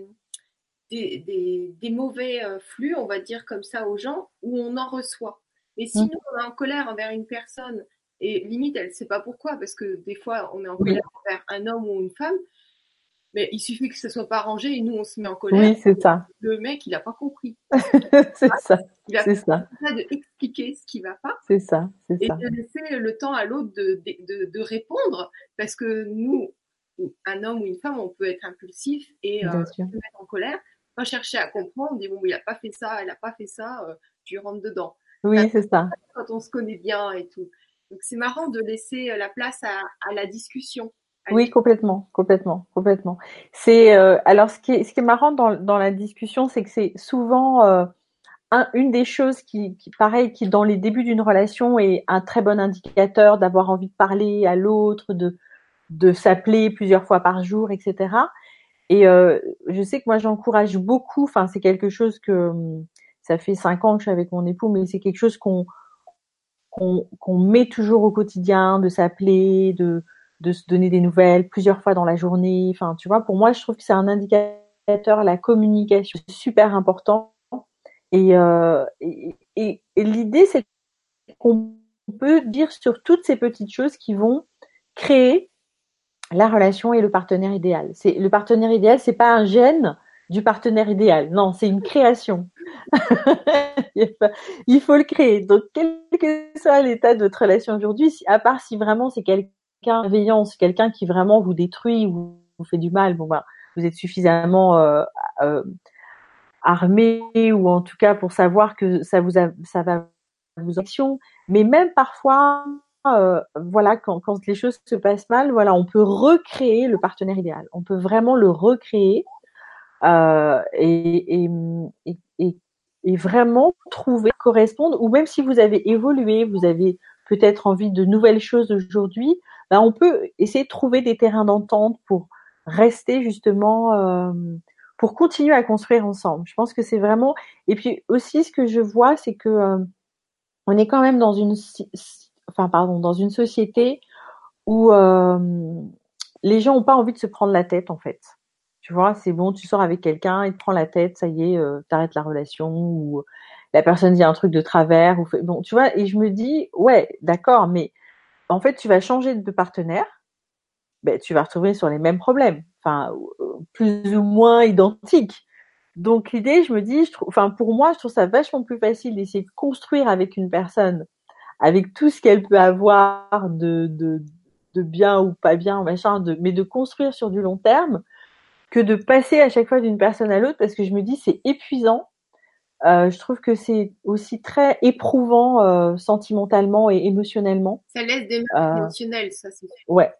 mauvais flux, on va dire comme ça, aux gens, où on en reçoit. Et si nous, on est en colère envers une personne, et limite, elle ne sait pas pourquoi, parce que des fois, on est en colère envers un homme ou une femme, mais il suffit que ça ne soit pas rangé, et nous, on se met en colère. Oui, c'est ça. Le mec, il n'a pas compris. C'est ça. Il a c'est ça. D'expliquer ce qui ne va pas. C'est ça. C'est et ça. De laisser le temps à l'autre de répondre, parce que nous, un homme ou une femme, on peut être impulsif et se mettre en colère, pas chercher à comprendre, on dit bon, il n'a pas fait ça, elle n'a pas fait ça, tu rentres dedans. Oui, enfin, c'est ça. Quand on se connaît bien et tout. Donc c'est marrant de laisser la place à la discussion. Oui, complètement. C'est alors ce qui est marrant dans la discussion, c'est que c'est souvent une des choses qui dans les débuts d'une relation est un très bon indicateur d'avoir envie de parler à l'autre, de s'appeler plusieurs fois par jour, etc. Et je sais que moi j'encourage beaucoup. Enfin, c'est quelque chose que ça fait 5 ans que je suis avec mon époux, mais c'est quelque chose qu'on met toujours au quotidien, de s'appeler, de se donner des nouvelles plusieurs fois dans la journée. Enfin, tu vois, pour moi, je trouve que c'est un indicateur, la communication, super important. Et l'idée, c'est qu'on peut dire sur toutes ces petites choses qui vont créer la relation et le partenaire idéal. Le partenaire idéal, c'est pas un gène du partenaire idéal. Non, c'est une création. Il faut le créer. Donc, quel que soit l'état de votre relation aujourd'hui, à part si vraiment c'est quelqu'un qui vraiment vous détruit ou vous fait du mal, bon ben, vous êtes suffisamment armé, ou en tout cas pour savoir que ça va vous en action. Mais même parfois, voilà, quand les choses se passent mal, voilà, on peut recréer le partenaire idéal. On peut vraiment le recréer et vraiment trouver correspondre. Ou même si vous avez évolué, vous avez peut-être envie de nouvelles choses aujourd'hui, ben on peut essayer de trouver des terrains d'entente pour rester justement, pour continuer à construire ensemble. Je pense que c'est vraiment. Et puis aussi, ce que je vois, c'est que on est quand même dans une société où les gens n'ont pas envie de se prendre la tête, en fait. Tu vois, c'est bon, tu sors avec quelqu'un, il te prend la tête, ça y est, t'arrêtes la relation, ou la personne dit un truc de travers, ou bon, tu vois. Et je me dis, ouais, d'accord, mais en fait, tu vas changer de partenaire, ben tu vas retrouver sur les mêmes problèmes, enfin plus ou moins identiques. Donc l'idée, je me dis, pour moi, je trouve ça vachement plus facile d'essayer de construire avec une personne, avec tout ce qu'elle peut avoir de bien ou pas bien, machin, mais de construire sur du long terme, que de passer à chaque fois d'une personne à l'autre, parce que je me dis c'est épuisant. Je trouve que c'est aussi très éprouvant sentimentalement et émotionnellement. Ça laisse des marques émotionnelles, ça. C'est... Ouais,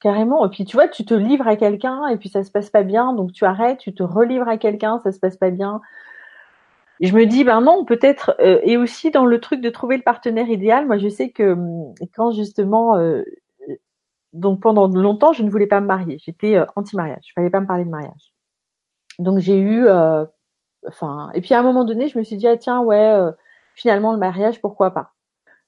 carrément. Et puis tu vois, tu te livres à quelqu'un et puis ça se passe pas bien, donc tu arrêtes, tu te relivres à quelqu'un, ça se passe pas bien. Je me dis ben non, peut-être. Et aussi dans le truc de trouver le partenaire idéal, moi je sais que quand justement, donc pendant longtemps, je ne voulais pas me marier. J'étais anti-mariage. Il fallait pas me parler de mariage. Donc j'ai eu et puis à un moment donné, je me suis dit, ah tiens, ouais, finalement le mariage, pourquoi pas.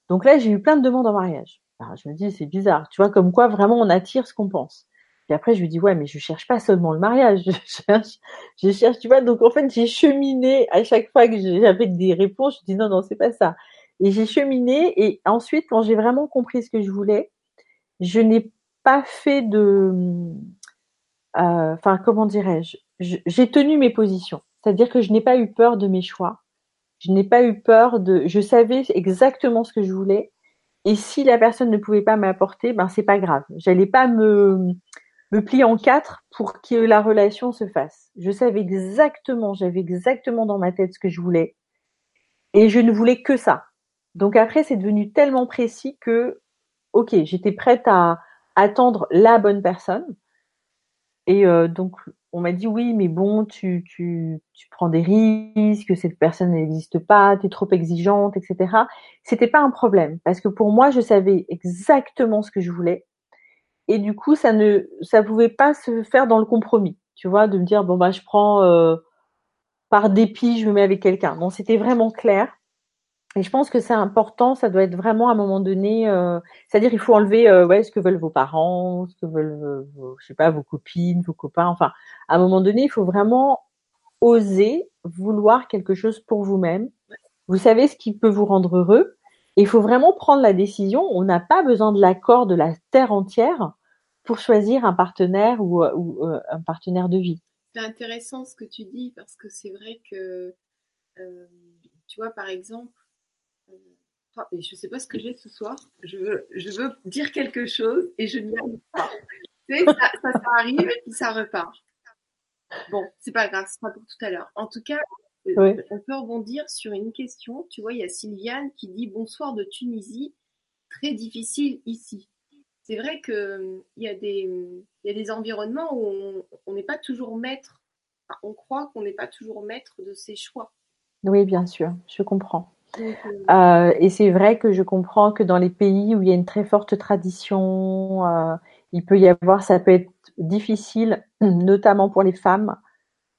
Donc là, j'ai eu plein de demandes en mariage. Alors, je me dis, c'est bizarre, tu vois, comme quoi vraiment on attire ce qu'on pense. Puis après, je lui dis, ouais, mais je cherche pas seulement le mariage, je cherche, tu vois. Donc, en fait, j'ai cheminé à chaque fois que j'avais des réponses, je dis, non, c'est pas ça. Et j'ai cheminé, et ensuite, quand j'ai vraiment compris ce que je voulais, je n'ai pas fait de, comment dirais-je, j'ai tenu mes positions. C'est-à-dire que je n'ai pas eu peur de mes choix. Je n'ai pas eu peur de, je savais exactement ce que je voulais. Et si la personne ne pouvait pas m'apporter, ben, c'est pas grave. J'allais pas me plier en quatre pour que la relation se fasse. Je savais exactement, j'avais exactement dans ma tête ce que je voulais. Et je ne voulais que ça. Donc après, c'est devenu tellement précis que, ok, j'étais prête à attendre la bonne personne. Et donc, on m'a dit, oui, mais bon, tu prends des risques, cette personne n'existe pas, t'es trop exigeante, etc. C'était pas un problème, parce que pour moi, je savais exactement ce que je voulais. Et du coup, ça pouvait pas se faire dans le compromis, tu vois, de me dire, bon, bah, je prends, par dépit, je me mets avec quelqu'un. Bon, c'était vraiment clair. Et je pense que c'est important, ça doit être vraiment à un moment donné, c'est-à-dire il faut enlever ce que veulent vos parents, ce que veulent vos copines, vos copains, enfin, à un moment donné, il faut vraiment oser vouloir quelque chose pour vous-même. Vous savez ce qui peut vous rendre heureux et il faut vraiment prendre la décision, on n'a pas besoin de l'accord de la terre entière pour choisir un partenaire ou un partenaire de vie. C'est intéressant ce que tu dis parce que c'est vrai que tu vois par exemple et je ne sais pas ce que j'ai ce soir, je veux dire quelque chose et je n'y arrive pas. Tu sais, ça arrive et puis ça repart. Bon, c'est pas grave, ce sera pour tout à l'heure. En tout cas, oui. On peut rebondir sur une question. Tu vois, il y a Sylviane qui dit « Bonsoir de Tunisie, très difficile ici ». C'est vrai qu'il y a des environnements où on n'est pas toujours maître, enfin, on croit qu'on n'est pas toujours maître de ses choix. Oui, bien sûr, je comprends. Et c'est vrai que je comprends que dans les pays où il y a une très forte tradition, ça peut être difficile, notamment pour les femmes,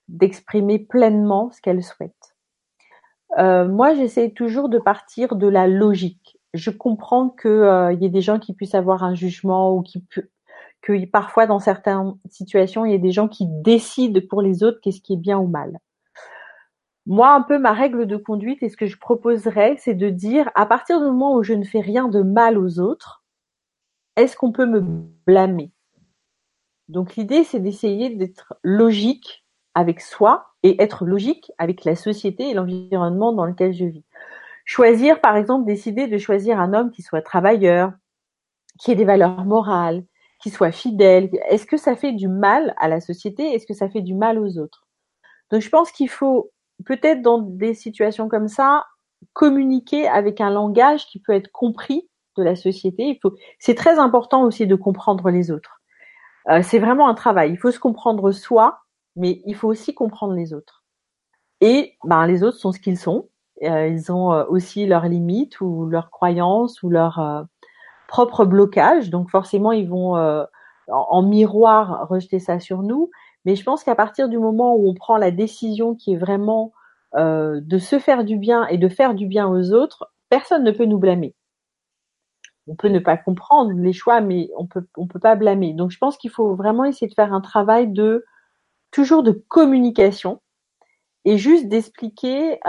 d'exprimer pleinement ce qu'elles souhaitent. Moi, j'essaie toujours de partir de la logique. Je comprends que y a des gens qui puissent avoir un jugement ou que parfois, dans certaines situations, il y a des gens qui décident pour les autres qu'est-ce qui est bien ou mal. Moi, un peu ma règle de conduite et ce que je proposerais, c'est de dire, à partir du moment où je ne fais rien de mal aux autres, est-ce qu'on peut me blâmer? Donc l'idée, c'est d'essayer d'être logique avec soi et être logique avec la société et l'environnement dans lequel je vis. Choisir, par exemple, décider de choisir un homme qui soit travailleur, qui ait des valeurs morales, qui soit fidèle. Est-ce que ça fait du mal à la société? Est-ce que ça fait du mal aux autres? Donc je pense qu'il faut peut-être dans des situations comme ça, communiquer avec un langage qui peut être compris de la société. C'est très important aussi de comprendre les autres. C'est vraiment un travail. Il faut se comprendre soi, mais il faut aussi comprendre les autres. Et les autres sont ce qu'ils sont. Ils ont aussi leurs limites ou leurs croyances ou leurs propres blocages. Donc forcément, ils vont en miroir rejeter ça sur nous. Mais je pense qu'à partir du moment où on prend la décision qui est vraiment de se faire du bien et de faire du bien aux autres, personne ne peut nous blâmer. On peut ne pas comprendre les choix, mais on peut pas blâmer. Donc je pense qu'il faut vraiment essayer de faire un travail toujours de communication et juste d'expliquer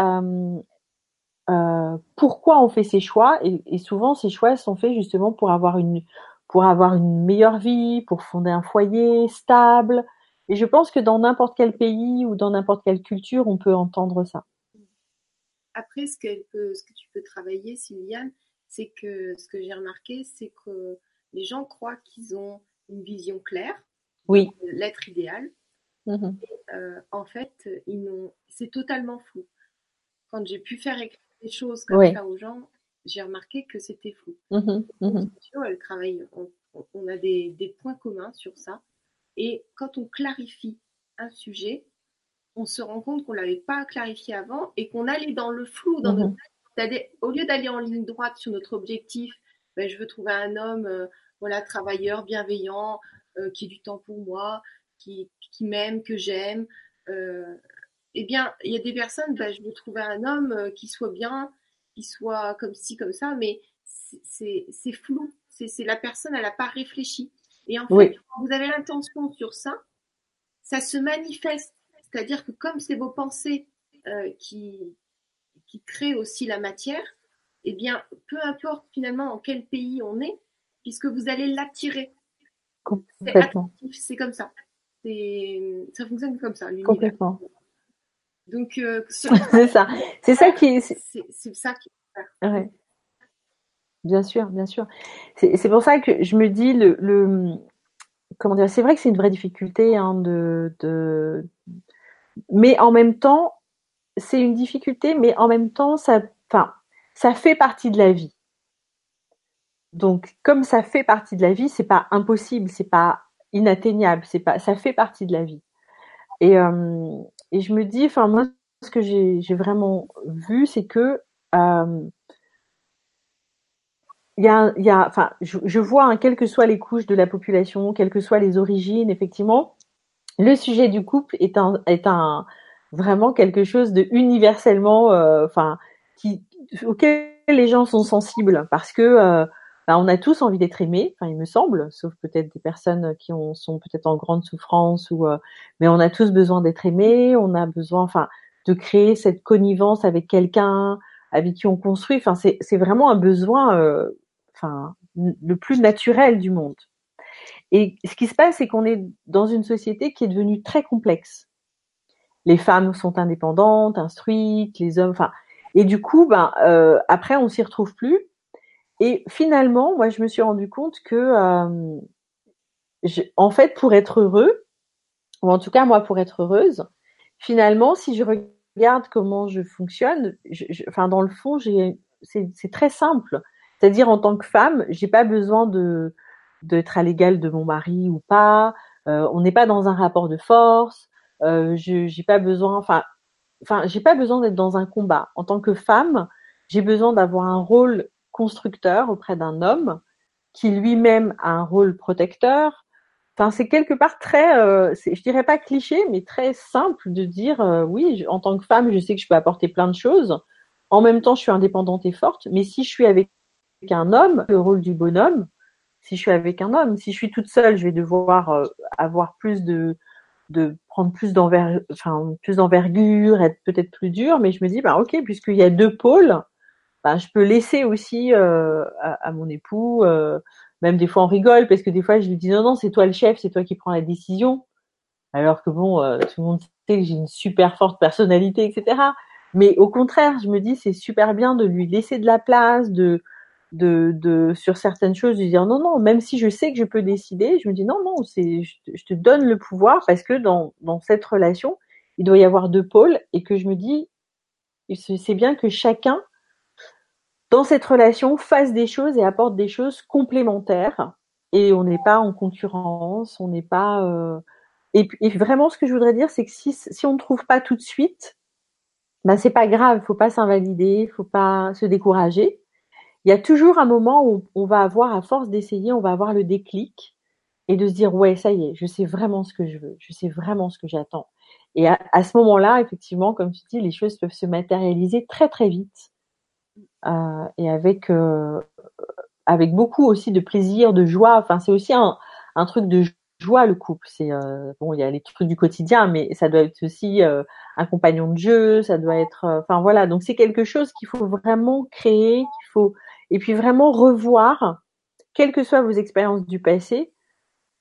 pourquoi on fait ces choix. Et souvent ces choix sont faits justement pour avoir une meilleure vie, pour fonder un foyer stable. Et je pense que dans n'importe quel pays ou dans n'importe quelle culture, on peut entendre ça. Après, ce que tu peux travailler, Sylviane, c'est que ce que j'ai remarqué, c'est que les gens croient qu'ils ont une vision claire, oui, l'être idéal. Mm-hmm. Et, en fait, c'est totalement flou. Quand j'ai pu faire écrire des choses comme ça aux gens, j'ai remarqué que c'était flou. Mm-hmm. Mm-hmm. Elle travaille, on a des points communs sur ça. Et quand on clarifie un sujet, on se rend compte qu'on ne l'avait pas clarifié avant et qu'on allait dans le flou. Dans mm-hmm. Au lieu d'aller en ligne droite sur notre objectif, je veux trouver un homme travailleur, bienveillant, qui ait du temps pour moi, qui m'aime, que j'aime. Il y a des personnes, je veux trouver un homme qui soit bien, qui soit comme ci, comme ça, mais c'est flou. C'est la personne, elle n'a pas réfléchi. Et en fait, quand vous avez l'intention sur ça, ça se manifeste. C'est-à-dire que comme c'est vos pensées qui créent aussi la matière, eh bien, peu importe finalement en quel pays on est, puisque vous allez l'attirer. C'est actif, c'est comme ça. Ça fonctionne comme ça. Complètement. Donc, c'est ça. C'est ça qui. C'est ça qui. Ouais. Bien sûr, bien sûr. C'est pour ça que je me dis comment dire, c'est vrai que c'est une vraie difficulté mais en même temps, c'est une difficulté, mais en même temps, ça fait partie de la vie. Donc, comme ça fait partie de la vie, c'est pas impossible, c'est pas inatteignable, ça fait partie de la vie. Et je me dis, enfin moi, ce que j'ai vraiment vu, c'est que je vois, quelles que soient les couches de la population, quelles que soient les origines, effectivement, le sujet du couple est vraiment quelque chose de universellement, auquel les gens sont sensibles, parce que on a tous envie d'être aimés, il me semble, sauf peut-être des personnes qui sont peut-être en grande souffrance, mais on a tous besoin d'être aimés, on a besoin, de créer cette connivence avec quelqu'un avec qui on construit. C'est vraiment un besoin, le plus naturel du monde. Et ce qui se passe, c'est qu'on est dans une société qui est devenue très complexe. Les femmes sont indépendantes, instruites, les hommes, et du coup, après, on s'y retrouve plus. Et finalement, moi, je me suis rendu compte que, en fait, pour être heureux, ou en tout cas, moi, pour être heureuse, finalement, si je regarde comment je fonctionne, dans le fond, c'est très simple. C'est-à-dire, en tant que femme, j'ai pas besoin d'être à l'égal de mon mari ou pas. On n'est pas dans un rapport de force. J'ai pas besoin, j'ai pas besoin d'être dans un combat. En tant que femme, j'ai besoin d'avoir un rôle constructeur auprès d'un homme qui lui-même a un rôle protecteur. C'est quelque part très, je dirais pas cliché, mais très simple de dire en tant que femme, je sais que je peux apporter plein de choses. En même temps, je suis indépendante et forte. Mais si je suis avec un homme, le rôle du bonhomme. Si je suis toute seule, je vais devoir avoir plus prendre plus d'envergure, être peut-être plus dure, mais je me dis, puisqu'il y a deux pôles, je peux laisser aussi à mon époux, même des fois on rigole, parce que des fois je lui dis, non, c'est toi le chef, c'est toi qui prends la décision, alors que tout le monde sait que j'ai une super forte personnalité, etc. Mais au contraire, je me dis, c'est super bien de lui laisser de la place, sur certaines choses, de dire non, même si je sais que je peux décider, je me dis non, je te donne le pouvoir, parce que dans cette relation, il doit y avoir deux pôles, et que je me dis, c'est bien que chacun, dans cette relation, fasse des choses et apporte des choses complémentaires, et on n'est pas en concurrence, on n'est pas... Et vraiment, ce que je voudrais dire, c'est que si on ne trouve pas tout de suite, c'est pas grave, il faut pas s'invalider, faut pas se décourager. Il y a toujours un moment où on va avoir, à force d'essayer, on va avoir le déclic et de se dire, ça y est, je sais vraiment ce que je veux, je sais vraiment ce que j'attends. Et à ce moment-là, effectivement, comme tu dis, les choses peuvent se matérialiser très, très vite. Et avec beaucoup aussi de plaisir, de joie. C'est aussi un truc de joie, le couple. C'est, il y a les trucs du quotidien, mais ça doit être aussi un compagnon de jeu, ça doit être... voilà, donc c'est quelque chose qu'il faut vraiment créer, et puis vraiment revoir, quelles que soient vos expériences du passé,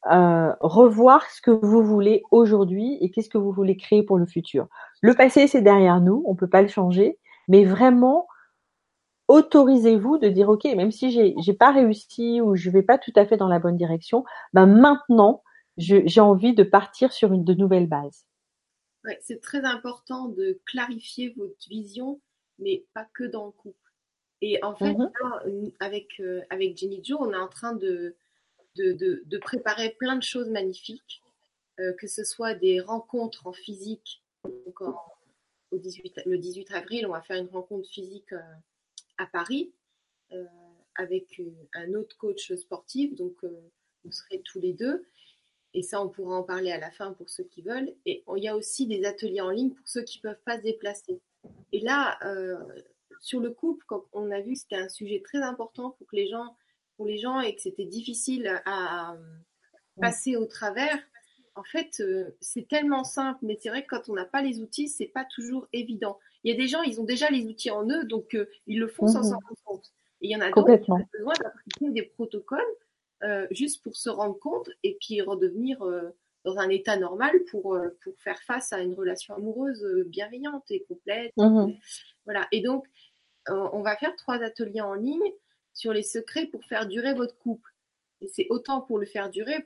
revoir ce que vous voulez aujourd'hui et qu'est-ce que vous voulez créer pour le futur. Le passé, c'est derrière nous, on peut pas le changer, mais vraiment, autorisez-vous de dire, ok, même si j'ai pas réussi ou je vais pas tout à fait dans la bonne direction, maintenant, j'ai envie de partir sur de nouvelles bases. Ouais, c'est très important de clarifier votre vision, mais pas que dans le couple. Et en fait, là, avec Jenny Jo, on est en train de préparer plein de choses magnifiques, que ce soit des rencontres en physique. Donc le 18 avril, on va faire une rencontre physique à Paris avec un autre coach sportif. Donc, vous serez tous les deux. Et ça, on pourra en parler à la fin pour ceux qui veulent. Et il y a aussi des ateliers en ligne pour ceux qui ne peuvent pas se déplacer. Et là... sur le couple, comme on a vu, c'était un sujet très important pour les gens et que c'était difficile passer au travers. En fait, c'est tellement simple, mais c'est vrai que quand on n'a pas les outils, c'est pas toujours évident. Il y a des gens, ils ont déjà les outils en eux, donc ils le font sans s'en rendre compte. Et il y en a d'autres qui ont besoin d'appliquer des protocoles juste pour se rendre compte et puis redevenir dans un état normal pour faire face à une relation amoureuse bienveillante et complète. Voilà. Et donc, on va faire 3 ateliers en ligne sur les secrets pour faire durer votre couple. Et c'est autant pour le faire durer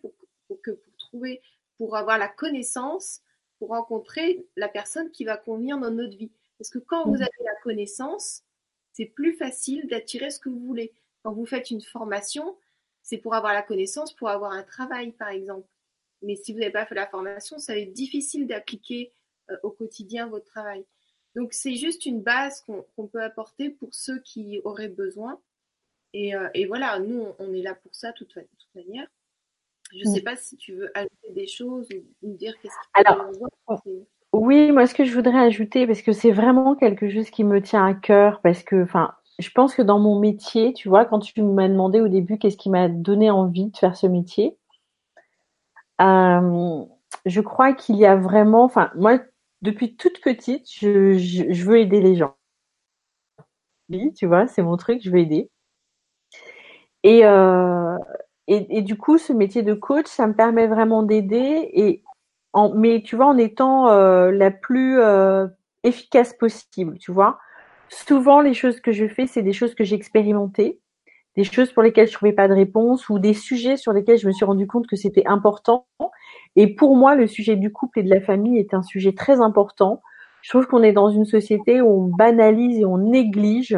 que pour trouver, pour avoir la connaissance, pour rencontrer la personne qui va convenir dans notre vie. Parce que quand vous avez la connaissance, c'est plus facile d'attirer ce que vous voulez. Quand vous faites une formation, c'est pour avoir la connaissance, pour avoir un travail, par exemple. Mais si vous n'avez pas fait la formation, ça va être difficile d'appliquer au quotidien votre travail. Donc, c'est juste une base qu'on peut apporter pour ceux qui auraient besoin. Et voilà, nous, on est là pour ça de toute manière. Je ne sais pas si tu veux ajouter des choses ou me dire qu'est-ce que tu veux dire. Oui, moi, ce que je voudrais ajouter, parce que c'est vraiment quelque chose qui me tient à cœur, parce que, enfin, je pense que dans mon métier, tu vois, quand tu m'as demandé au début qu'est-ce qui m'a donné envie de faire ce métier, je crois qu'il y a vraiment, enfin, moi, depuis toute petite, je veux aider les gens. Oui, tu vois, c'est mon truc, je veux aider. Et du coup, ce métier de coach, ça me permet vraiment d'aider, mais tu vois, en étant la plus efficace possible, tu vois. Souvent, les choses que je fais, c'est des choses que j'ai expérimentées, des choses pour lesquelles je trouvais pas de réponse ou des sujets sur lesquels je me suis rendu compte que c'était important. Et pour moi, le sujet du couple et de la famille est un sujet très important. Je trouve qu'on est dans une société où on banalise et on néglige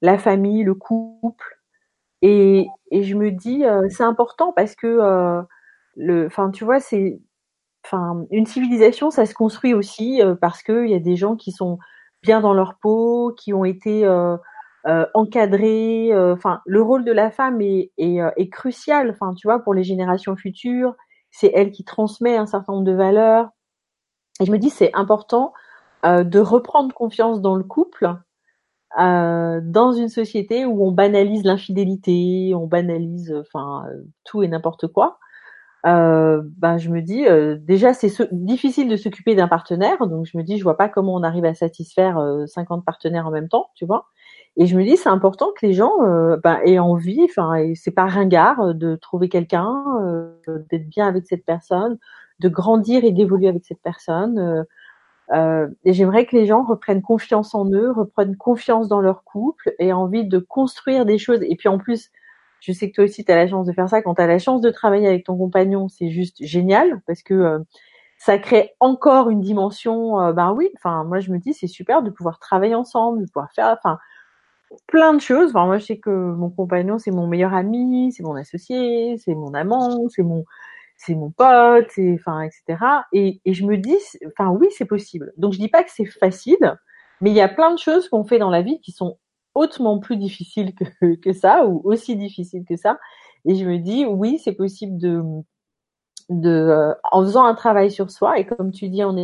la famille, le couple. Et je me dis, c'est important parce que, tu vois, une civilisation, ça se construit aussi parce qu'il y a des gens qui sont bien dans leur peau, qui ont été encadrés. Le rôle de la femme est crucial. Enfin, tu vois, pour les générations futures, c'est elle qui transmet un certain nombre de valeurs. Et je me dis, c'est important de reprendre confiance dans le couple. Dans une société où on banalise l'infidélité, on banalise tout et n'importe quoi, je me dis déjà c'est difficile de s'occuper d'un partenaire, donc je me dis je vois pas comment on arrive à satisfaire 50 partenaires en même temps, tu vois. Et je me dis c'est important que les gens aient envie, et c'est pas ringard de trouver quelqu'un, d'être bien avec cette personne, de grandir et d'évoluer avec cette personne. Et j'aimerais que les gens reprennent confiance en eux, reprennent confiance dans leur couple et envie de construire des choses. Et puis en plus, je sais que toi aussi tu as la chance de faire ça. Quand tu as la chance de travailler avec ton compagnon, c'est juste génial parce que ça crée encore une dimension. Moi je me dis c'est super de pouvoir travailler ensemble, de pouvoir faire plein de choses. Enfin moi je sais que mon compagnon c'est mon meilleur ami, c'est mon associé, c'est mon amant, c'est mon pote, etc. Et je me dis, oui, c'est possible. Donc, je dis pas que c'est facile, mais il y a plein de choses qu'on fait dans la vie qui sont hautement plus difficiles que ça, ou aussi difficiles que ça. Et je me dis, oui, c'est possible en faisant un travail sur soi, et comme tu dis, en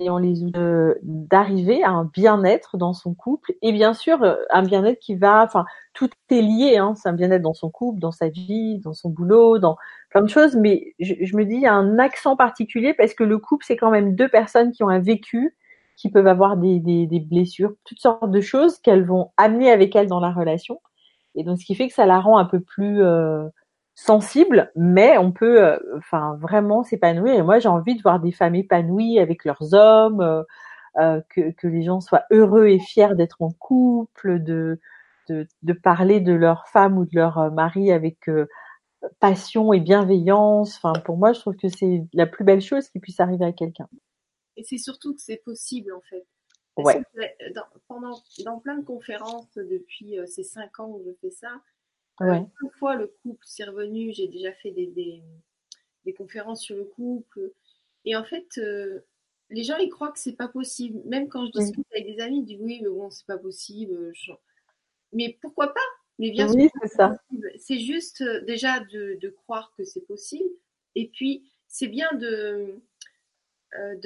ayant les outils, d'arriver à un bien-être dans son couple. Et bien sûr, un bien-être qui va, tout est lié, hein. C'est un bien-être dans son couple, dans sa vie, dans son boulot, dans plein de choses, mais je me dis il y a un accent particulier parce que le couple c'est quand même 2 personnes qui ont un vécu, qui peuvent avoir des blessures, toutes sortes de choses qu'elles vont amener avec elles dans la relation, et donc ce qui fait que ça la rend un peu plus sensible, mais on peut vraiment s'épanouir. Et moi j'ai envie de voir des femmes épanouies avec leurs hommes, que les gens soient heureux et fiers d'être en couple, de parler de leur femme ou de leur mari avec passion et bienveillance. Pour moi, je trouve que c'est la plus belle chose qui puisse arriver à quelqu'un. Et c'est surtout que c'est possible, en fait. Parce que dans plein de conférences depuis ces 5 ans où je fais ça, une fois le couple c'est revenu, j'ai déjà fait des conférences sur le couple. Et en fait, les gens, ils croient que c'est pas possible. Même quand je discute avec des amis, ils disent oui, mais bon, c'est pas possible. Mais pourquoi pas? Mais bien sûr, c'est ça. C'est juste déjà de croire que c'est possible. Et puis, c'est bien de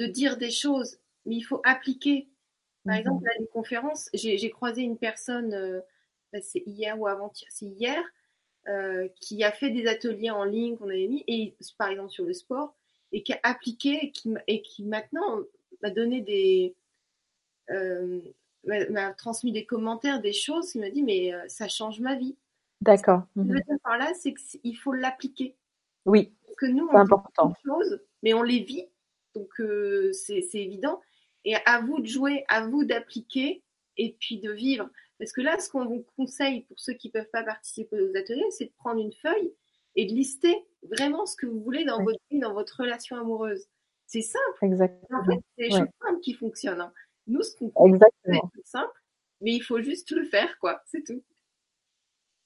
dire des choses, mais il faut appliquer. Par exemple, à une conférence, j'ai croisé une personne, c'est hier ou avant-hier, qui a fait des ateliers en ligne qu'on avait mis, et par exemple sur le sport, et qui a appliqué et qui maintenant m'a donné des m'a transmis des commentaires, des choses qui m'a dit mais ça change ma vie. D'accord. Ce que je veux dire par là, c'est qu'il faut l'appliquer. Oui. Parce que nous, on fait des choses, mais on les vit, donc c'est évident. Et à vous de jouer, à vous d'appliquer et puis de vivre. Parce que là, ce qu'on vous conseille pour ceux qui ne peuvent pas participer aux ateliers, c'est de prendre une feuille et de lister vraiment ce que vous voulez dans votre vie, dans votre relation amoureuse. C'est simple. Exactement. En fait, c'est les choses simples qui fonctionnent. Hein. Nous, ce qu'on fait, c'est tout simple, mais il faut juste le faire, quoi. C'est tout.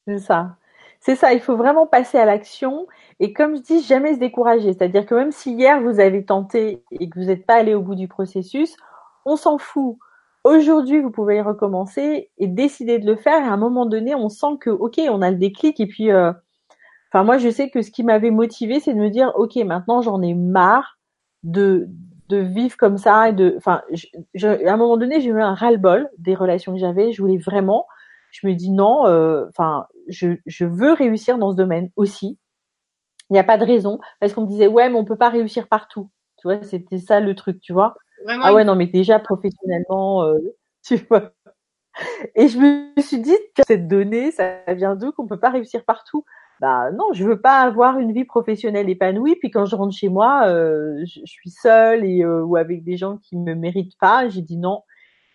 C'est ça. C'est ça, il faut vraiment passer à l'action et comme je dis, jamais se décourager. C'est-à-dire que même si hier, vous avez tenté et que vous n'êtes pas allé au bout du processus, on s'en fout. Aujourd'hui, vous pouvez recommencer et décider de le faire. Et à un moment donné, on sent que, ok, on a le déclic. Et puis, moi, je sais que ce qui m'avait motivée, c'est de me dire, ok, maintenant, j'en ai marre de vivre comme ça. Et à un moment donné, j'ai eu un ras-le-bol des relations que j'avais. Je voulais vraiment... Je me dis non, je veux réussir dans ce domaine aussi. Il n'y a pas de raison. Parce qu'on me disait, ouais, mais on peut pas réussir partout. Tu vois, c'était ça le truc, tu vois. Vraiment, ah ouais, non, mais déjà professionnellement, tu vois. Et je me suis dit, cette donnée, ça vient d'où qu'on peut pas réussir partout. Bah non, je veux pas avoir une vie professionnelle épanouie. Puis quand je rentre chez moi, je suis seule ou avec des gens qui me méritent pas. J'ai dit non.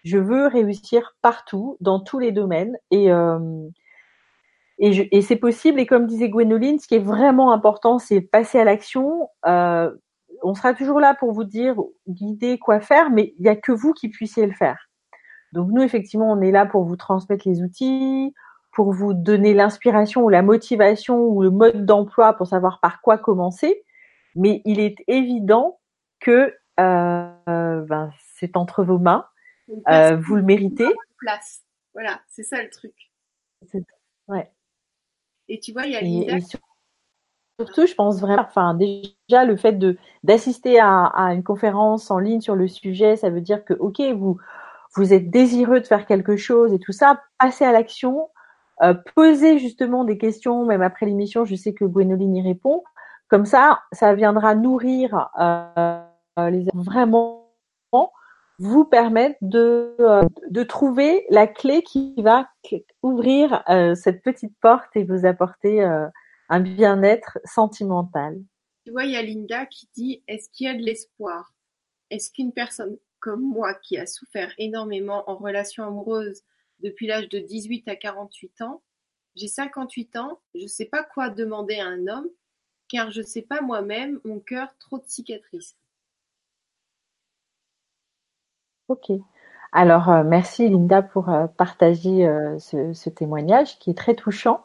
Je veux réussir partout, dans tous les domaines, et c'est possible. Et comme disait Gwénoline, ce qui est vraiment important, c'est passer à l'action. On sera toujours là pour vous dire, guider quoi faire, mais il n'y a que vous qui puissiez le faire. Donc nous, effectivement, on est là pour vous transmettre les outils, pour vous donner l'inspiration ou la motivation ou le mode d'emploi pour savoir par quoi commencer. Mais il est évident que c'est entre vos mains. Vous le méritez. Place. Voilà, c'est ça le truc. Ouais. Et tu vois, il y a l'idée. Surtout, je pense vraiment. Enfin, déjà le fait d'assister à une conférence en ligne sur le sujet, ça veut dire que, ok, vous êtes désireux de faire quelque chose et tout ça. Passez à l'action. Posez justement des questions, même après l'émission. Je sais que Gwénoline y répond. Comme ça, ça viendra nourrir vraiment. Vous permettre de trouver la clé qui va ouvrir cette petite porte et vous apporter un bien-être sentimental. Tu vois, il y a Linda qui dit, est-ce qu'il y a de l'espoir? Est-ce qu'une personne comme moi qui a souffert énormément en relation amoureuse depuis l'âge de 18 à 48 ans, j'ai 58 ans, je sais pas quoi demander à un homme, car je sais pas moi-même, mon cœur, trop de cicatrices. Ok. Alors, merci Linda pour partager ce témoignage qui est très touchant.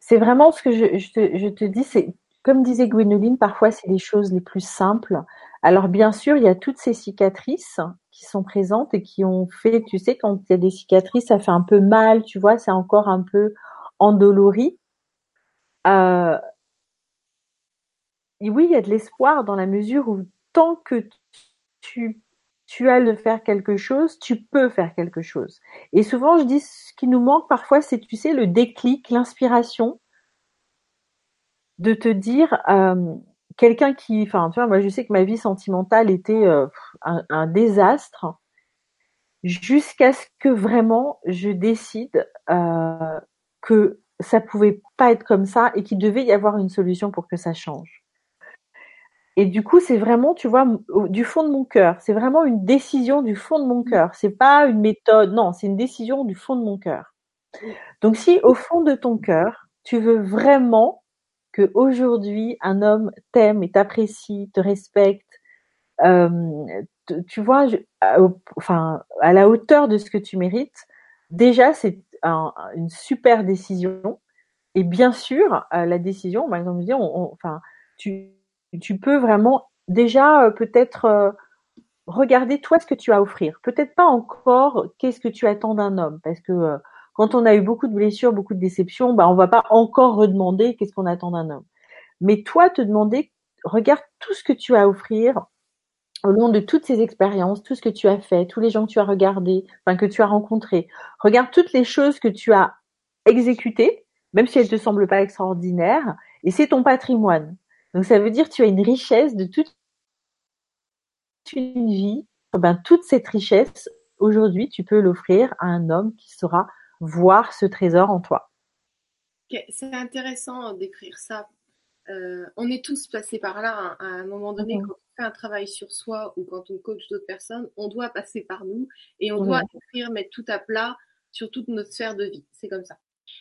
C'est vraiment ce que je te dis, c'est comme disait Gwénoline, parfois c'est les choses les plus simples. Alors bien sûr, il y a toutes ces cicatrices qui sont présentes et qui ont fait, tu sais, quand il y a des cicatrices, ça fait un peu mal, tu vois, c'est encore un peu endolori. Et oui, il y a de l'espoir dans la mesure où tant que tu as de faire quelque chose, tu peux faire quelque chose. Et souvent, je dis, ce qui nous manque parfois, c'est, tu sais, le déclic, l'inspiration de te dire, moi, je sais que ma vie sentimentale était un désastre jusqu'à ce que vraiment je décide que ça pouvait pas être comme ça et qu'il devait y avoir une solution pour que ça change. Et du coup, c'est vraiment, tu vois, du fond de mon cœur. C'est vraiment une décision du fond de mon cœur. C'est pas une méthode. Non, c'est une décision du fond de mon cœur. Donc, si au fond de ton cœur, tu veux vraiment que aujourd'hui un homme t'aime et t'apprécie, te respecte, tu vois, à la hauteur de ce que tu mérites, déjà, c'est une super décision. Et bien sûr, la décision, par exemple, tu peux vraiment déjà peut-être regarder toi ce que tu as à offrir. Peut-être pas encore qu'est-ce que tu attends d'un homme, parce que quand on a eu beaucoup de blessures, beaucoup de déceptions, on va pas encore redemander qu'est-ce qu'on attend d'un homme. Mais toi, te demander, regarde tout ce que tu as à offrir au long de toutes ces expériences, tout ce que tu as fait, tous les gens que tu as regardés, que tu as rencontrés. Regarde toutes les choses que tu as exécutées, même si elle te semble pas extraordinaire, et c'est ton patrimoine. Donc ça veut dire que tu as une richesse de toute une vie. Ben, toute cette richesse, aujourd'hui, tu peux l'offrir à un homme qui saura voir ce trésor en toi. Okay. C'est intéressant d'écrire ça. On est tous passés par là hein, à un moment donné, quand on fait un travail sur soi ou quand on coach d'autres personnes, on doit passer par nous et on doit écrire, mettre tout à plat sur toute notre sphère de vie. C'est comme ça.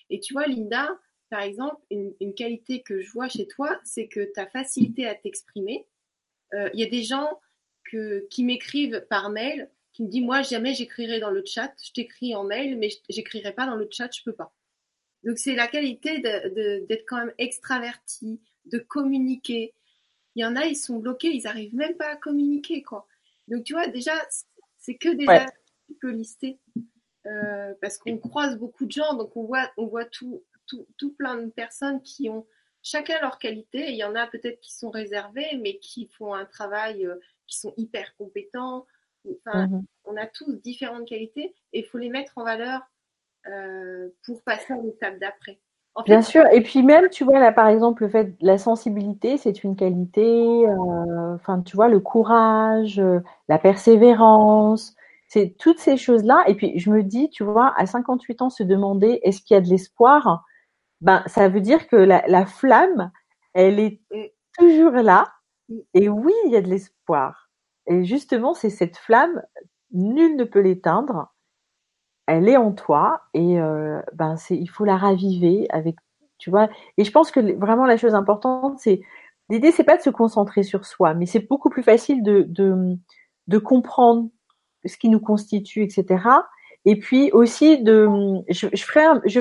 Et tu vois, Linda, par exemple, une qualité que je vois chez toi, c'est que ta facilité à t'exprimer. Y a des gens qui m'écrivent par mail, qui me disent « Moi, jamais j'écrirai dans le chat. Je t'écris en mail, mais j'écrirai pas dans le chat, je peux pas. » Donc, c'est la qualité d'être quand même extraverti, de communiquer. Il y en a, ils sont bloqués, ils n'arrivent même pas à communiquer, quoi. Donc, tu vois, déjà, c'est que des atouts que tu peux lister. Parce qu'on croise beaucoup de gens, donc on voit tout plein de personnes qui ont chacun leur qualité. Il y en a peut-être qui sont réservés, mais qui font un travail, qui sont hyper compétents. Enfin, on a tous différentes qualités et il faut les mettre en valeur pour passer à l'étape d'après. En fait, bien sûr. Et puis même, tu vois, là, par exemple, le fait, la sensibilité, c'est une qualité. Enfin, tu vois, le courage, la persévérance, c'est toutes ces choses-là. Et puis, je me dis, tu vois, à 58 ans, se demander est-ce qu'il y a de l'espoir ? Ben, ça veut dire que la flamme, elle est toujours là. Et oui, il y a de l'espoir. Et justement, c'est cette flamme, nul ne peut l'éteindre. Elle est en toi et ben il faut la raviver avec, tu vois. Et je pense que vraiment la chose importante, c'est l'idée, c'est pas de se concentrer sur soi, mais c'est beaucoup plus facile de comprendre ce qui nous constitue, etc. Et puis aussi je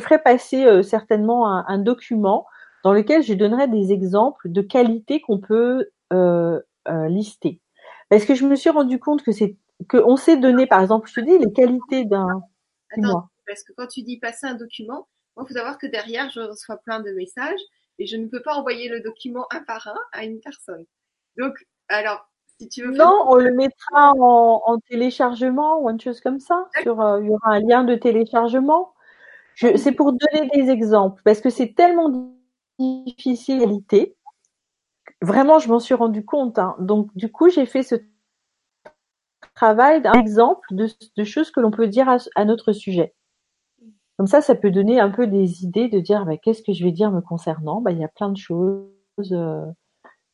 ferai passer certainement un document dans lequel je donnerai des exemples de qualités qu'on peut lister, parce que je me suis rendu compte que on s'est donné, par exemple, je te dis les qualités d'un. Attends, parce que quand tu dis passer un document, moi, faut savoir que derrière, je reçois plein de messages et je ne peux pas envoyer le document un par un à une personne. Donc, alors, si tu veux… Non, on le mettra en téléchargement ou une chose comme ça. Il y aura un lien de téléchargement. C'est pour donner des exemples parce que c'est tellement difficile. Vraiment, je m'en suis rendu compte. Hein. Donc, du coup, j'ai fait ce travail d'un exemple de choses que l'on peut dire à notre sujet. Comme ça peut donner un peu des idées de dire qu'est-ce que je vais dire me concernant. Il y a plein de choses.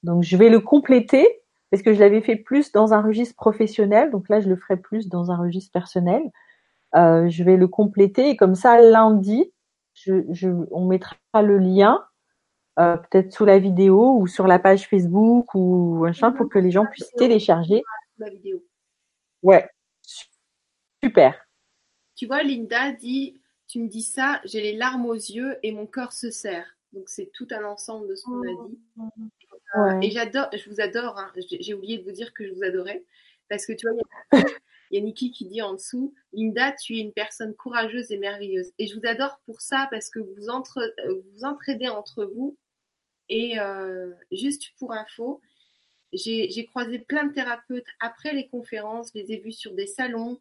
Donc, je vais le compléter parce que je l'avais fait plus dans un registre professionnel. Donc là, je le ferai plus dans un registre personnel. Je vais le compléter et comme ça, lundi, on mettra le lien peut-être sous la vidéo ou sur la page Facebook ou machin pour que les gens puissent télécharger la vidéo. Ouais, super. Tu vois, Linda dit, tu me dis ça, j'ai les larmes aux yeux et mon corps se serre. Donc, c'est tout un ensemble de ce qu'on a dit. Ouais. Et je vous adore, hein. J'ai oublié de vous dire que je vous adorais. Parce que tu vois, il y a Niki qui dit en dessous, Linda, tu es une personne courageuse et merveilleuse. Et je vous adore pour ça, parce que vous entraidez entre vous. Et juste pour info, j'ai croisé plein de thérapeutes après les conférences, les ai vus sur des salons,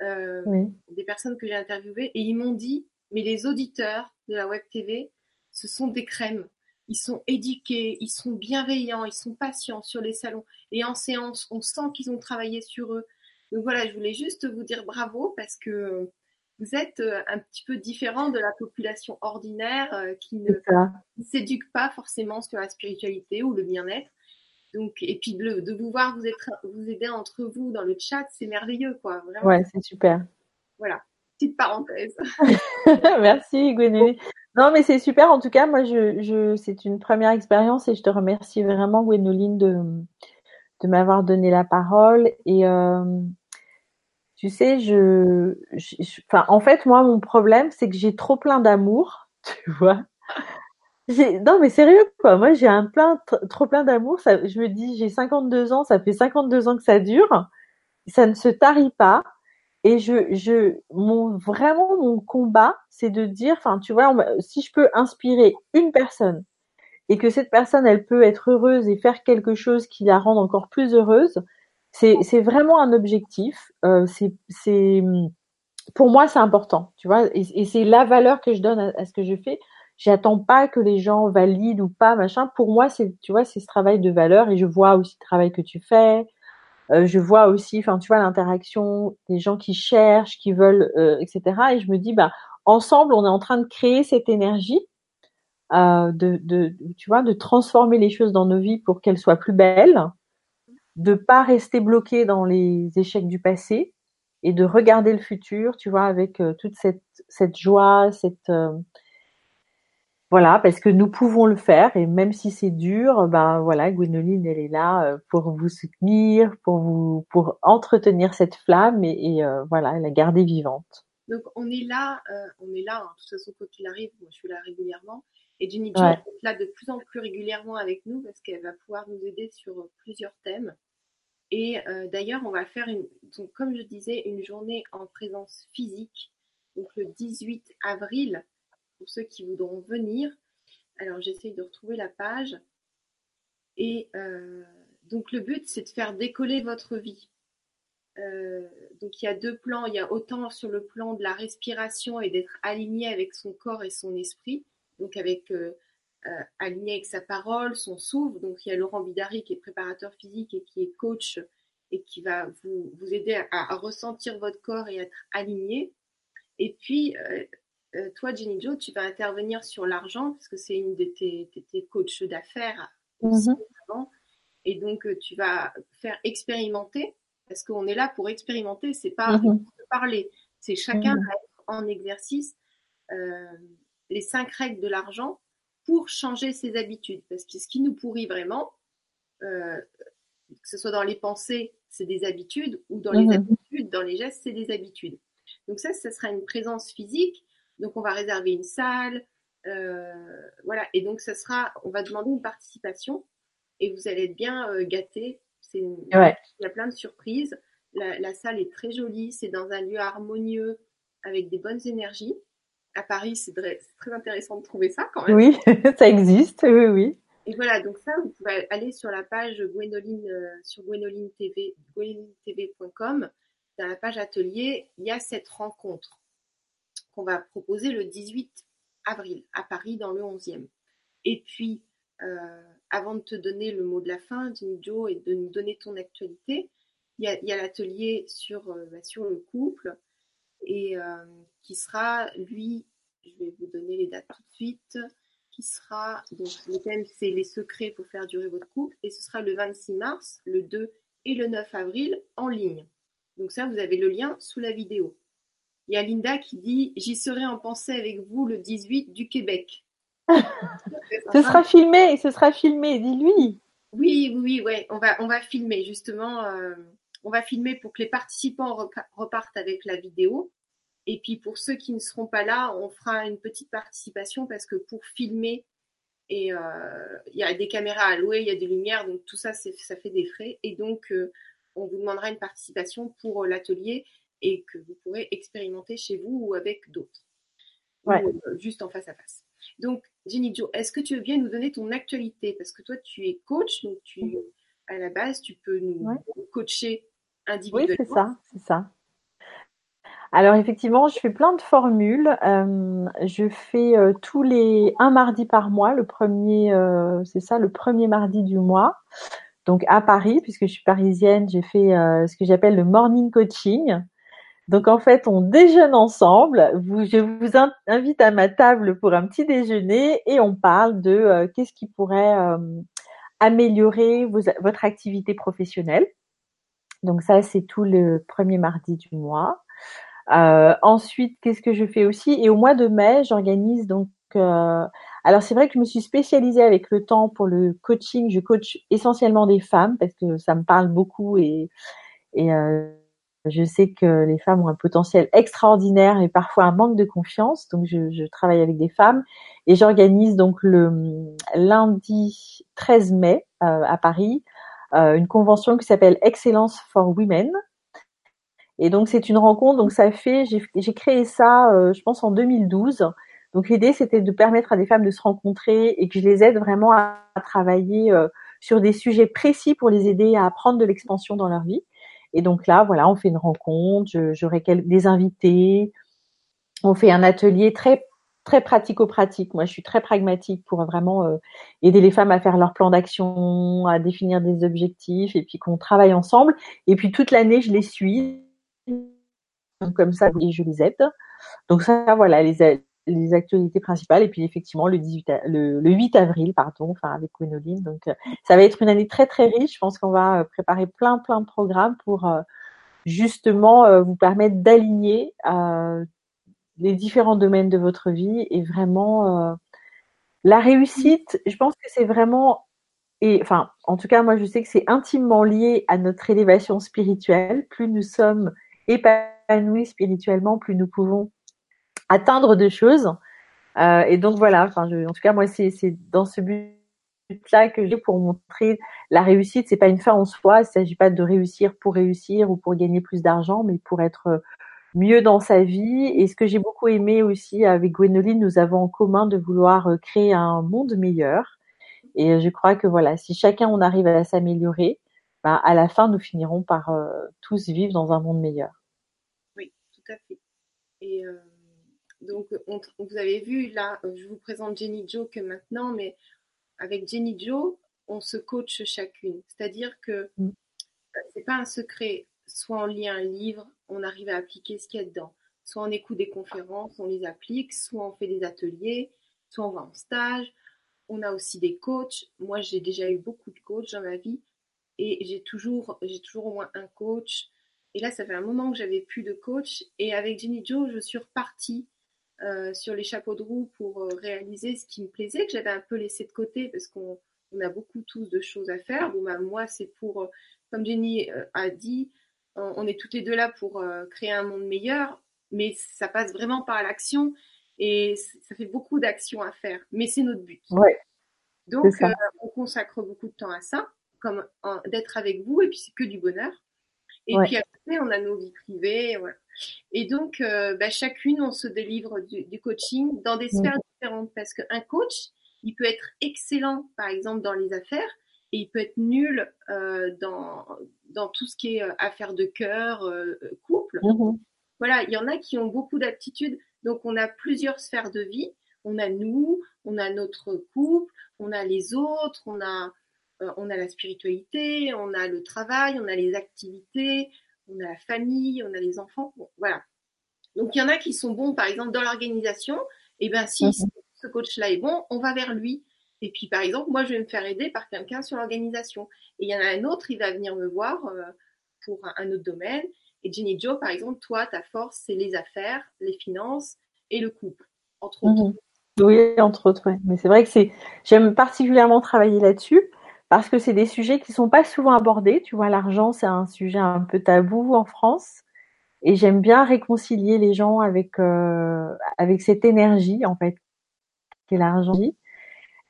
des personnes que j'ai interviewées, et ils m'ont dit, mais les auditeurs de la Web TV, ce sont des crèmes. Ils sont éduqués, ils sont bienveillants, ils sont patients sur les salons. Et en séance, on sent qu'ils ont travaillé sur eux. Donc voilà, je voulais juste vous dire bravo parce que vous êtes un petit peu différent de la population ordinaire qui ne s'éduque pas forcément sur la spiritualité ou le bien-être. Donc, et puis de vous voir vous aider entre vous dans le chat, c'est merveilleux, quoi. Vraiment. Ouais, c'est super. Voilà, petite parenthèse. Merci, Gwénoline. Non, mais c'est super. En tout cas, moi, c'est une première expérience et je te remercie vraiment, Gwénoline, de m'avoir donné la parole. Et tu sais, en fait, moi, mon problème, c'est que j'ai trop plein d'amour, tu vois. Non, mais sérieux, quoi. Moi, j'ai trop plein d'amour. Ça, je me dis, j'ai 52 ans, ça fait 52 ans que ça dure. Ça ne se tarit pas. Et vraiment, mon combat, c'est de dire, enfin, tu vois, si je peux inspirer une personne et que cette personne, elle peut être heureuse et faire quelque chose qui la rende encore plus heureuse, c'est vraiment un objectif. Pour moi, c'est important, tu vois. Et c'est la valeur que je donne à ce que je fais. J'attends pas que les gens valident ou pas, machin. Pour moi, c'est, tu vois, c'est ce travail de valeur, et je vois aussi le travail que tu fais. Je vois aussi, enfin, tu vois, l'interaction des gens qui cherchent, qui veulent, etc. Et je me dis, bah, ensemble, on est en train de créer cette énergie, tu vois, de transformer les choses dans nos vies pour qu'elles soient plus belles, de pas rester bloqué dans les échecs du passé et de regarder le futur, tu vois, avec toute cette joie, voilà, parce que nous pouvons le faire, et même si c'est dur, ben voilà, Gwénoline, elle est là pour vous soutenir, pour entretenir cette flamme et voilà, la garder vivante. Donc on est là, hein, de toute façon, quand il arrive, moi je suis là régulièrement, et Jenny Jo est là de plus en plus régulièrement avec nous parce qu'elle va pouvoir nous aider sur plusieurs thèmes. Et d'ailleurs, on va faire donc, comme je disais, une journée en présence physique, donc le 18 avril. Pour ceux qui voudront venir, alors j'essaye de retrouver la page. Et donc le but, c'est de faire décoller votre vie. Donc il y a deux plans, il y a autant sur le plan de la respiration et d'être aligné avec son corps et son esprit, donc avec aligné avec sa parole, son souffle. Donc il y a Laurent Bidari qui est préparateur physique et qui est coach et qui va vous aider à ressentir votre corps et être aligné. Et puis toi, Jenny Jo, tu vas intervenir sur l'argent parce que c'est une de tes coachs d'affaires aussi, avant, et donc tu vas faire expérimenter, parce qu'on est là pour expérimenter, c'est pas parler, c'est chacun va être en exercice les 5 règles de l'argent pour changer ses habitudes, parce que ce qui nous pourrit vraiment, que ce soit dans les pensées, c'est des habitudes, ou dans les habitudes, dans les gestes, c'est des habitudes. Donc ça sera une présence physique. Donc, on va réserver une salle, voilà. Et donc, on va demander une participation et vous allez être bien gâtés. Il y a plein de surprises. La salle est très jolie. C'est dans un lieu harmonieux avec des bonnes énergies. À Paris, c'est très intéressant de trouver ça quand même. Oui, ça existe, oui. Et voilà, donc ça, vous pouvez aller sur la page Gwénoline, sur Gwénoline TV, gwénolinetv.com. Dans la page atelier, il y a cette rencontre qu'on va proposer le 18 avril à Paris dans le 11e. Et puis, avant de te donner le mot de la fin, Jenny Jo, et de nous donner ton actualité, il y a l'atelier sur le couple et qui sera, lui, je vais vous donner les dates tout de suite, qui sera, donc le thème c'est les secrets pour faire durer votre couple, et ce sera le 26 mars, le 2 et le 9 avril en ligne. Donc ça, vous avez le lien sous la vidéo. Il y a Linda qui dit « J'y serai en pensée avec vous le 18 du Québec. » Ce sera filmé, dis-lui. Oui, ouais, on va filmer justement. On va filmer pour que les participants repartent avec la vidéo. Et puis pour ceux qui ne seront pas là, on fera une petite participation parce que pour filmer, et il y a des caméras à louer, il y a des lumières, donc tout ça, ça fait des frais. Et donc, on vous demandera une participation pour l'atelier, et que vous pourrez expérimenter chez vous ou avec d'autres, ou juste en face à face. Donc, Jenny Jo, est-ce que tu veux bien nous donner ton actualité? Parce que toi, tu es coach, donc à la base, tu peux nous coacher individuellement. Oui, c'est ça. Alors, effectivement, je fais plein de formules. Je fais un mardi par mois, le premier mardi du mois. Donc, à Paris, puisque je suis parisienne, j'ai fait ce que j'appelle le morning coaching. Donc, en fait, on déjeune ensemble. Je vous invite à ma table pour un petit déjeuner et on parle de qu'est-ce qui pourrait améliorer votre activité professionnelle. Donc, ça, c'est tout le premier mardi du mois. Ensuite, qu'est-ce que je fais aussi? Et au mois de mai, j'organise donc… alors, c'est vrai que je me suis spécialisée avec le temps pour le coaching. Je coach essentiellement des femmes parce que ça me parle beaucoup et je sais que les femmes ont un potentiel extraordinaire et parfois un manque de confiance, donc je travaille avec des femmes et j'organise donc le lundi 13 mai à Paris une convention qui s'appelle Excellence for Women, et donc c'est une rencontre, donc ça fait, j'ai créé ça je pense en 2012, donc l'idée c'était de permettre à des femmes de se rencontrer et que je les aide vraiment à travailler sur des sujets précis pour les aider à prendre de l'expansion dans leur vie. Et donc là, voilà, on fait une rencontre, j'aurai des invités, on fait un atelier très très pratico-pratique. Moi, je suis très pragmatique pour vraiment aider les femmes à faire leur plan d'action, à définir des objectifs, et puis qu'on travaille ensemble. Et puis toute l'année, je les suis. Donc, comme ça, et je les aide. Donc ça, voilà, les actualités principales. Et puis effectivement, le 8 avril, avec Gwénoline. Donc ça va être une année très, très riche. Je pense qu'on va préparer plein de programmes pour justement vous permettre d'aligner les différents domaines de votre vie. Et vraiment, la réussite, je pense que c'est vraiment... en tout cas, moi, je sais que c'est intimement lié à notre élévation spirituelle. Plus nous sommes épanouis spirituellement, plus nous pouvons atteindre de choses. Et donc, voilà. En tout cas, moi, c'est dans ce but-là que j'ai pour montrer la réussite. C'est pas une fin en soi. Il s'agit pas de réussir ou pour gagner plus d'argent, mais pour être mieux dans sa vie. Et ce que j'ai beaucoup aimé aussi avec Gwénoline, nous avons en commun de vouloir créer un monde meilleur. Et je crois que voilà, si chacun on arrive à s'améliorer, à la fin nous finirons par tous vivre dans un monde meilleur. Oui, tout à fait. Et donc vous avez vu là, je vous présente Jenny Jo que maintenant, mais avec Jenny Jo, on se coach chacune. C'est-à-dire que c'est pas un secret. Soit on lit un livre, on arrive à appliquer ce qu'il y a dedans. Soit on écoute des conférences, on les applique. Soit on fait des ateliers, soit on va en stage. On a aussi des coachs. Moi, j'ai déjà eu beaucoup de coachs dans ma vie et j'ai toujours au moins un coach. Et là, ça fait un moment que j'avais plus de coach. Et avec Jenny Jo, je suis repartie sur les chapeaux de roue pour réaliser ce qui me plaisait, que j'avais un peu laissé de côté parce qu'on a beaucoup tous de choses à faire. Bon, moi, c'est pour, comme Jenny a dit, on est toutes les deux là pour créer un monde meilleur, mais ça passe vraiment par l'action et ça fait beaucoup d'actions à faire, mais c'est notre but. Ouais, donc, on consacre beaucoup de temps à ça, comme d'être avec vous, et puis c'est que du bonheur. Et puis après, on a nos vies privées. Voilà. Et donc, chacune, on se délivre du coaching dans des sphères différentes, parce qu'un coach, il peut être excellent, par exemple, dans les affaires, et il peut être nul dans tout ce qui est affaires de cœur, couple. Mmh. Voilà, il y en a qui ont beaucoup d'aptitudes. Donc, on a plusieurs sphères de vie. On a nous, on a notre couple, on a les autres, on a la spiritualité, on a le travail, on a les activités, on a la famille, on a les enfants. Bon, voilà. Donc, il y en a qui sont bons, par exemple, dans l'organisation. Et bien, si ce coach-là est bon, on va vers lui. Et puis, par exemple, moi, je vais me faire aider par quelqu'un sur l'organisation. Et il y en a un autre, il va venir me voir pour un autre domaine. Et Jenny Jo, par exemple, toi, ta force, c'est les affaires, les finances et le couple, entre autres. Oui, entre autres, oui. Mais c'est vrai que j'aime particulièrement travailler là-dessus parce que c'est des sujets qui ne sont pas souvent abordés. Tu vois, l'argent, c'est un sujet un peu tabou en France. Et j'aime bien réconcilier les gens avec cette énergie, en fait, qu'est l'argent.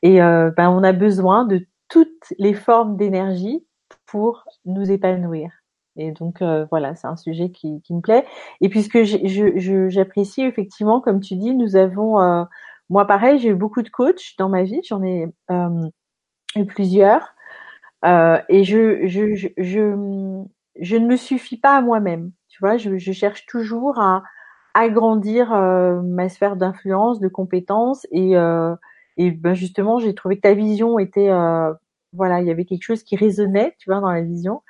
Et on a besoin de toutes les formes d'énergie pour nous épanouir. Et donc voilà, c'est un sujet qui me plaît. Et puis ce que j'apprécie effectivement, comme tu dis, nous avons, moi pareil, j'ai eu beaucoup de coachs dans ma vie, j'en ai eu plusieurs, et je ne me suffis pas à moi-même. Tu vois, je cherche toujours à agrandir ma sphère d'influence, de compétences et justement, j'ai trouvé que ta vision était, il y avait quelque chose qui résonnait, tu vois, dans la vision.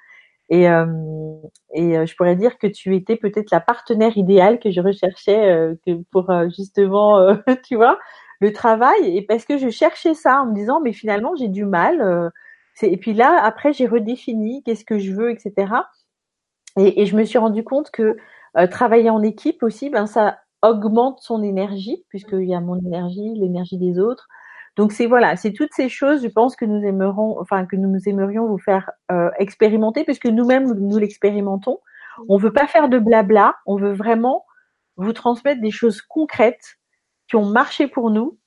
Et je pourrais dire que tu étais peut-être la partenaire idéale que je recherchais justement, tu vois, le travail. Et parce que je cherchais ça en me disant, mais finalement, j'ai du mal. Et puis là, après, j'ai redéfini qu'est-ce que je veux, etc. Et je me suis rendu compte que travailler en équipe aussi, ça augmente son énergie, puisqu'il y a mon énergie, l'énergie des autres. Donc c'est toutes ces choses, je pense, que nous aimerions vous faire expérimenter, puisque nous-mêmes nous l'expérimentons. On veut pas faire de blabla, on veut vraiment vous transmettre des choses concrètes qui ont marché pour nous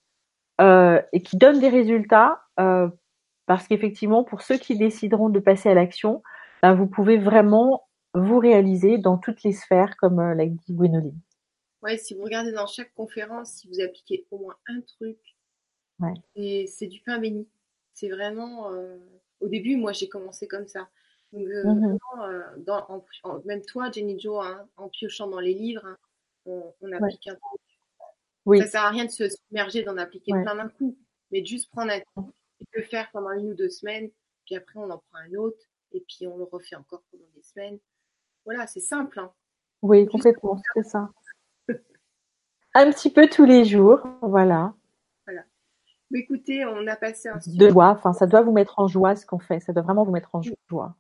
et qui donnent des résultats, parce qu'effectivement, pour ceux qui décideront de passer à l'action, vous pouvez vraiment vous réaliser dans toutes les sphères, comme l'a dit Gwénoline. Ouais, si vous regardez dans chaque conférence, si vous appliquez au moins un truc, et c'est du pain béni. C'est vraiment... Au début, moi, j'ai commencé comme ça. Donc, vraiment, même toi, Jenny Jo, en piochant dans les livres, on applique un truc. Oui. Ça sert à rien de se submerger, d'en appliquer plein d'un coup, mais de juste prendre un temps et le faire pendant 1 ou 2 semaines, puis après on en prend un autre et puis on le refait encore pendant des semaines. Voilà, c'est simple. Hein. Oui, complètement, c'est ça. Un petit peu tous les jours, voilà. Voilà. Mais écoutez, on a passé un super... De joie, enfin, ça doit vous mettre en joie ce qu'on fait, ça doit vraiment vous mettre en joie.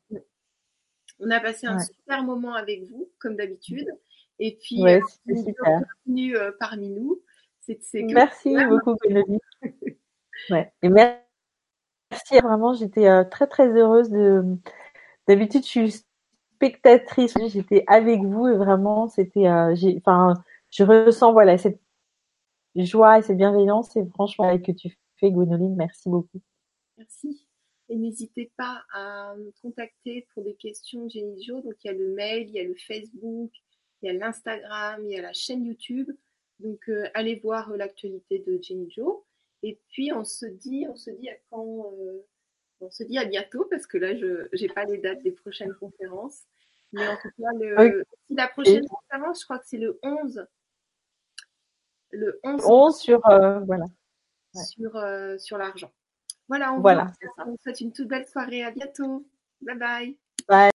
On a passé un super moment avec vous, comme d'habitude. Et puis, bienvenue parmi nous. C'est merci beaucoup, Gwénoline. Et merci, vraiment, j'étais très, très heureuse de... D'habitude, je suis spectatrice, j'étais avec vous et vraiment, c'était... je ressens cette joie et cette bienveillance et franchement avec ce que tu fais, Gwénoline, merci beaucoup. Merci. Et n'hésitez pas à me contacter pour des questions Jenny Jo. Donc il y a le mail, il y a le Facebook, il y a l'Instagram, il y a la chaîne YouTube. Donc allez voir l'actualité de Jenny Jo. Et puis on se dit à bientôt parce que là j'ai pas les dates des prochaines conférences. Mais en tout cas, la prochaine conférence, je crois que c'est le 11. Le 11 sur voilà. Sur l'argent. Voilà, on vous souhaite une toute belle soirée. À bientôt. Bye bye. Bye.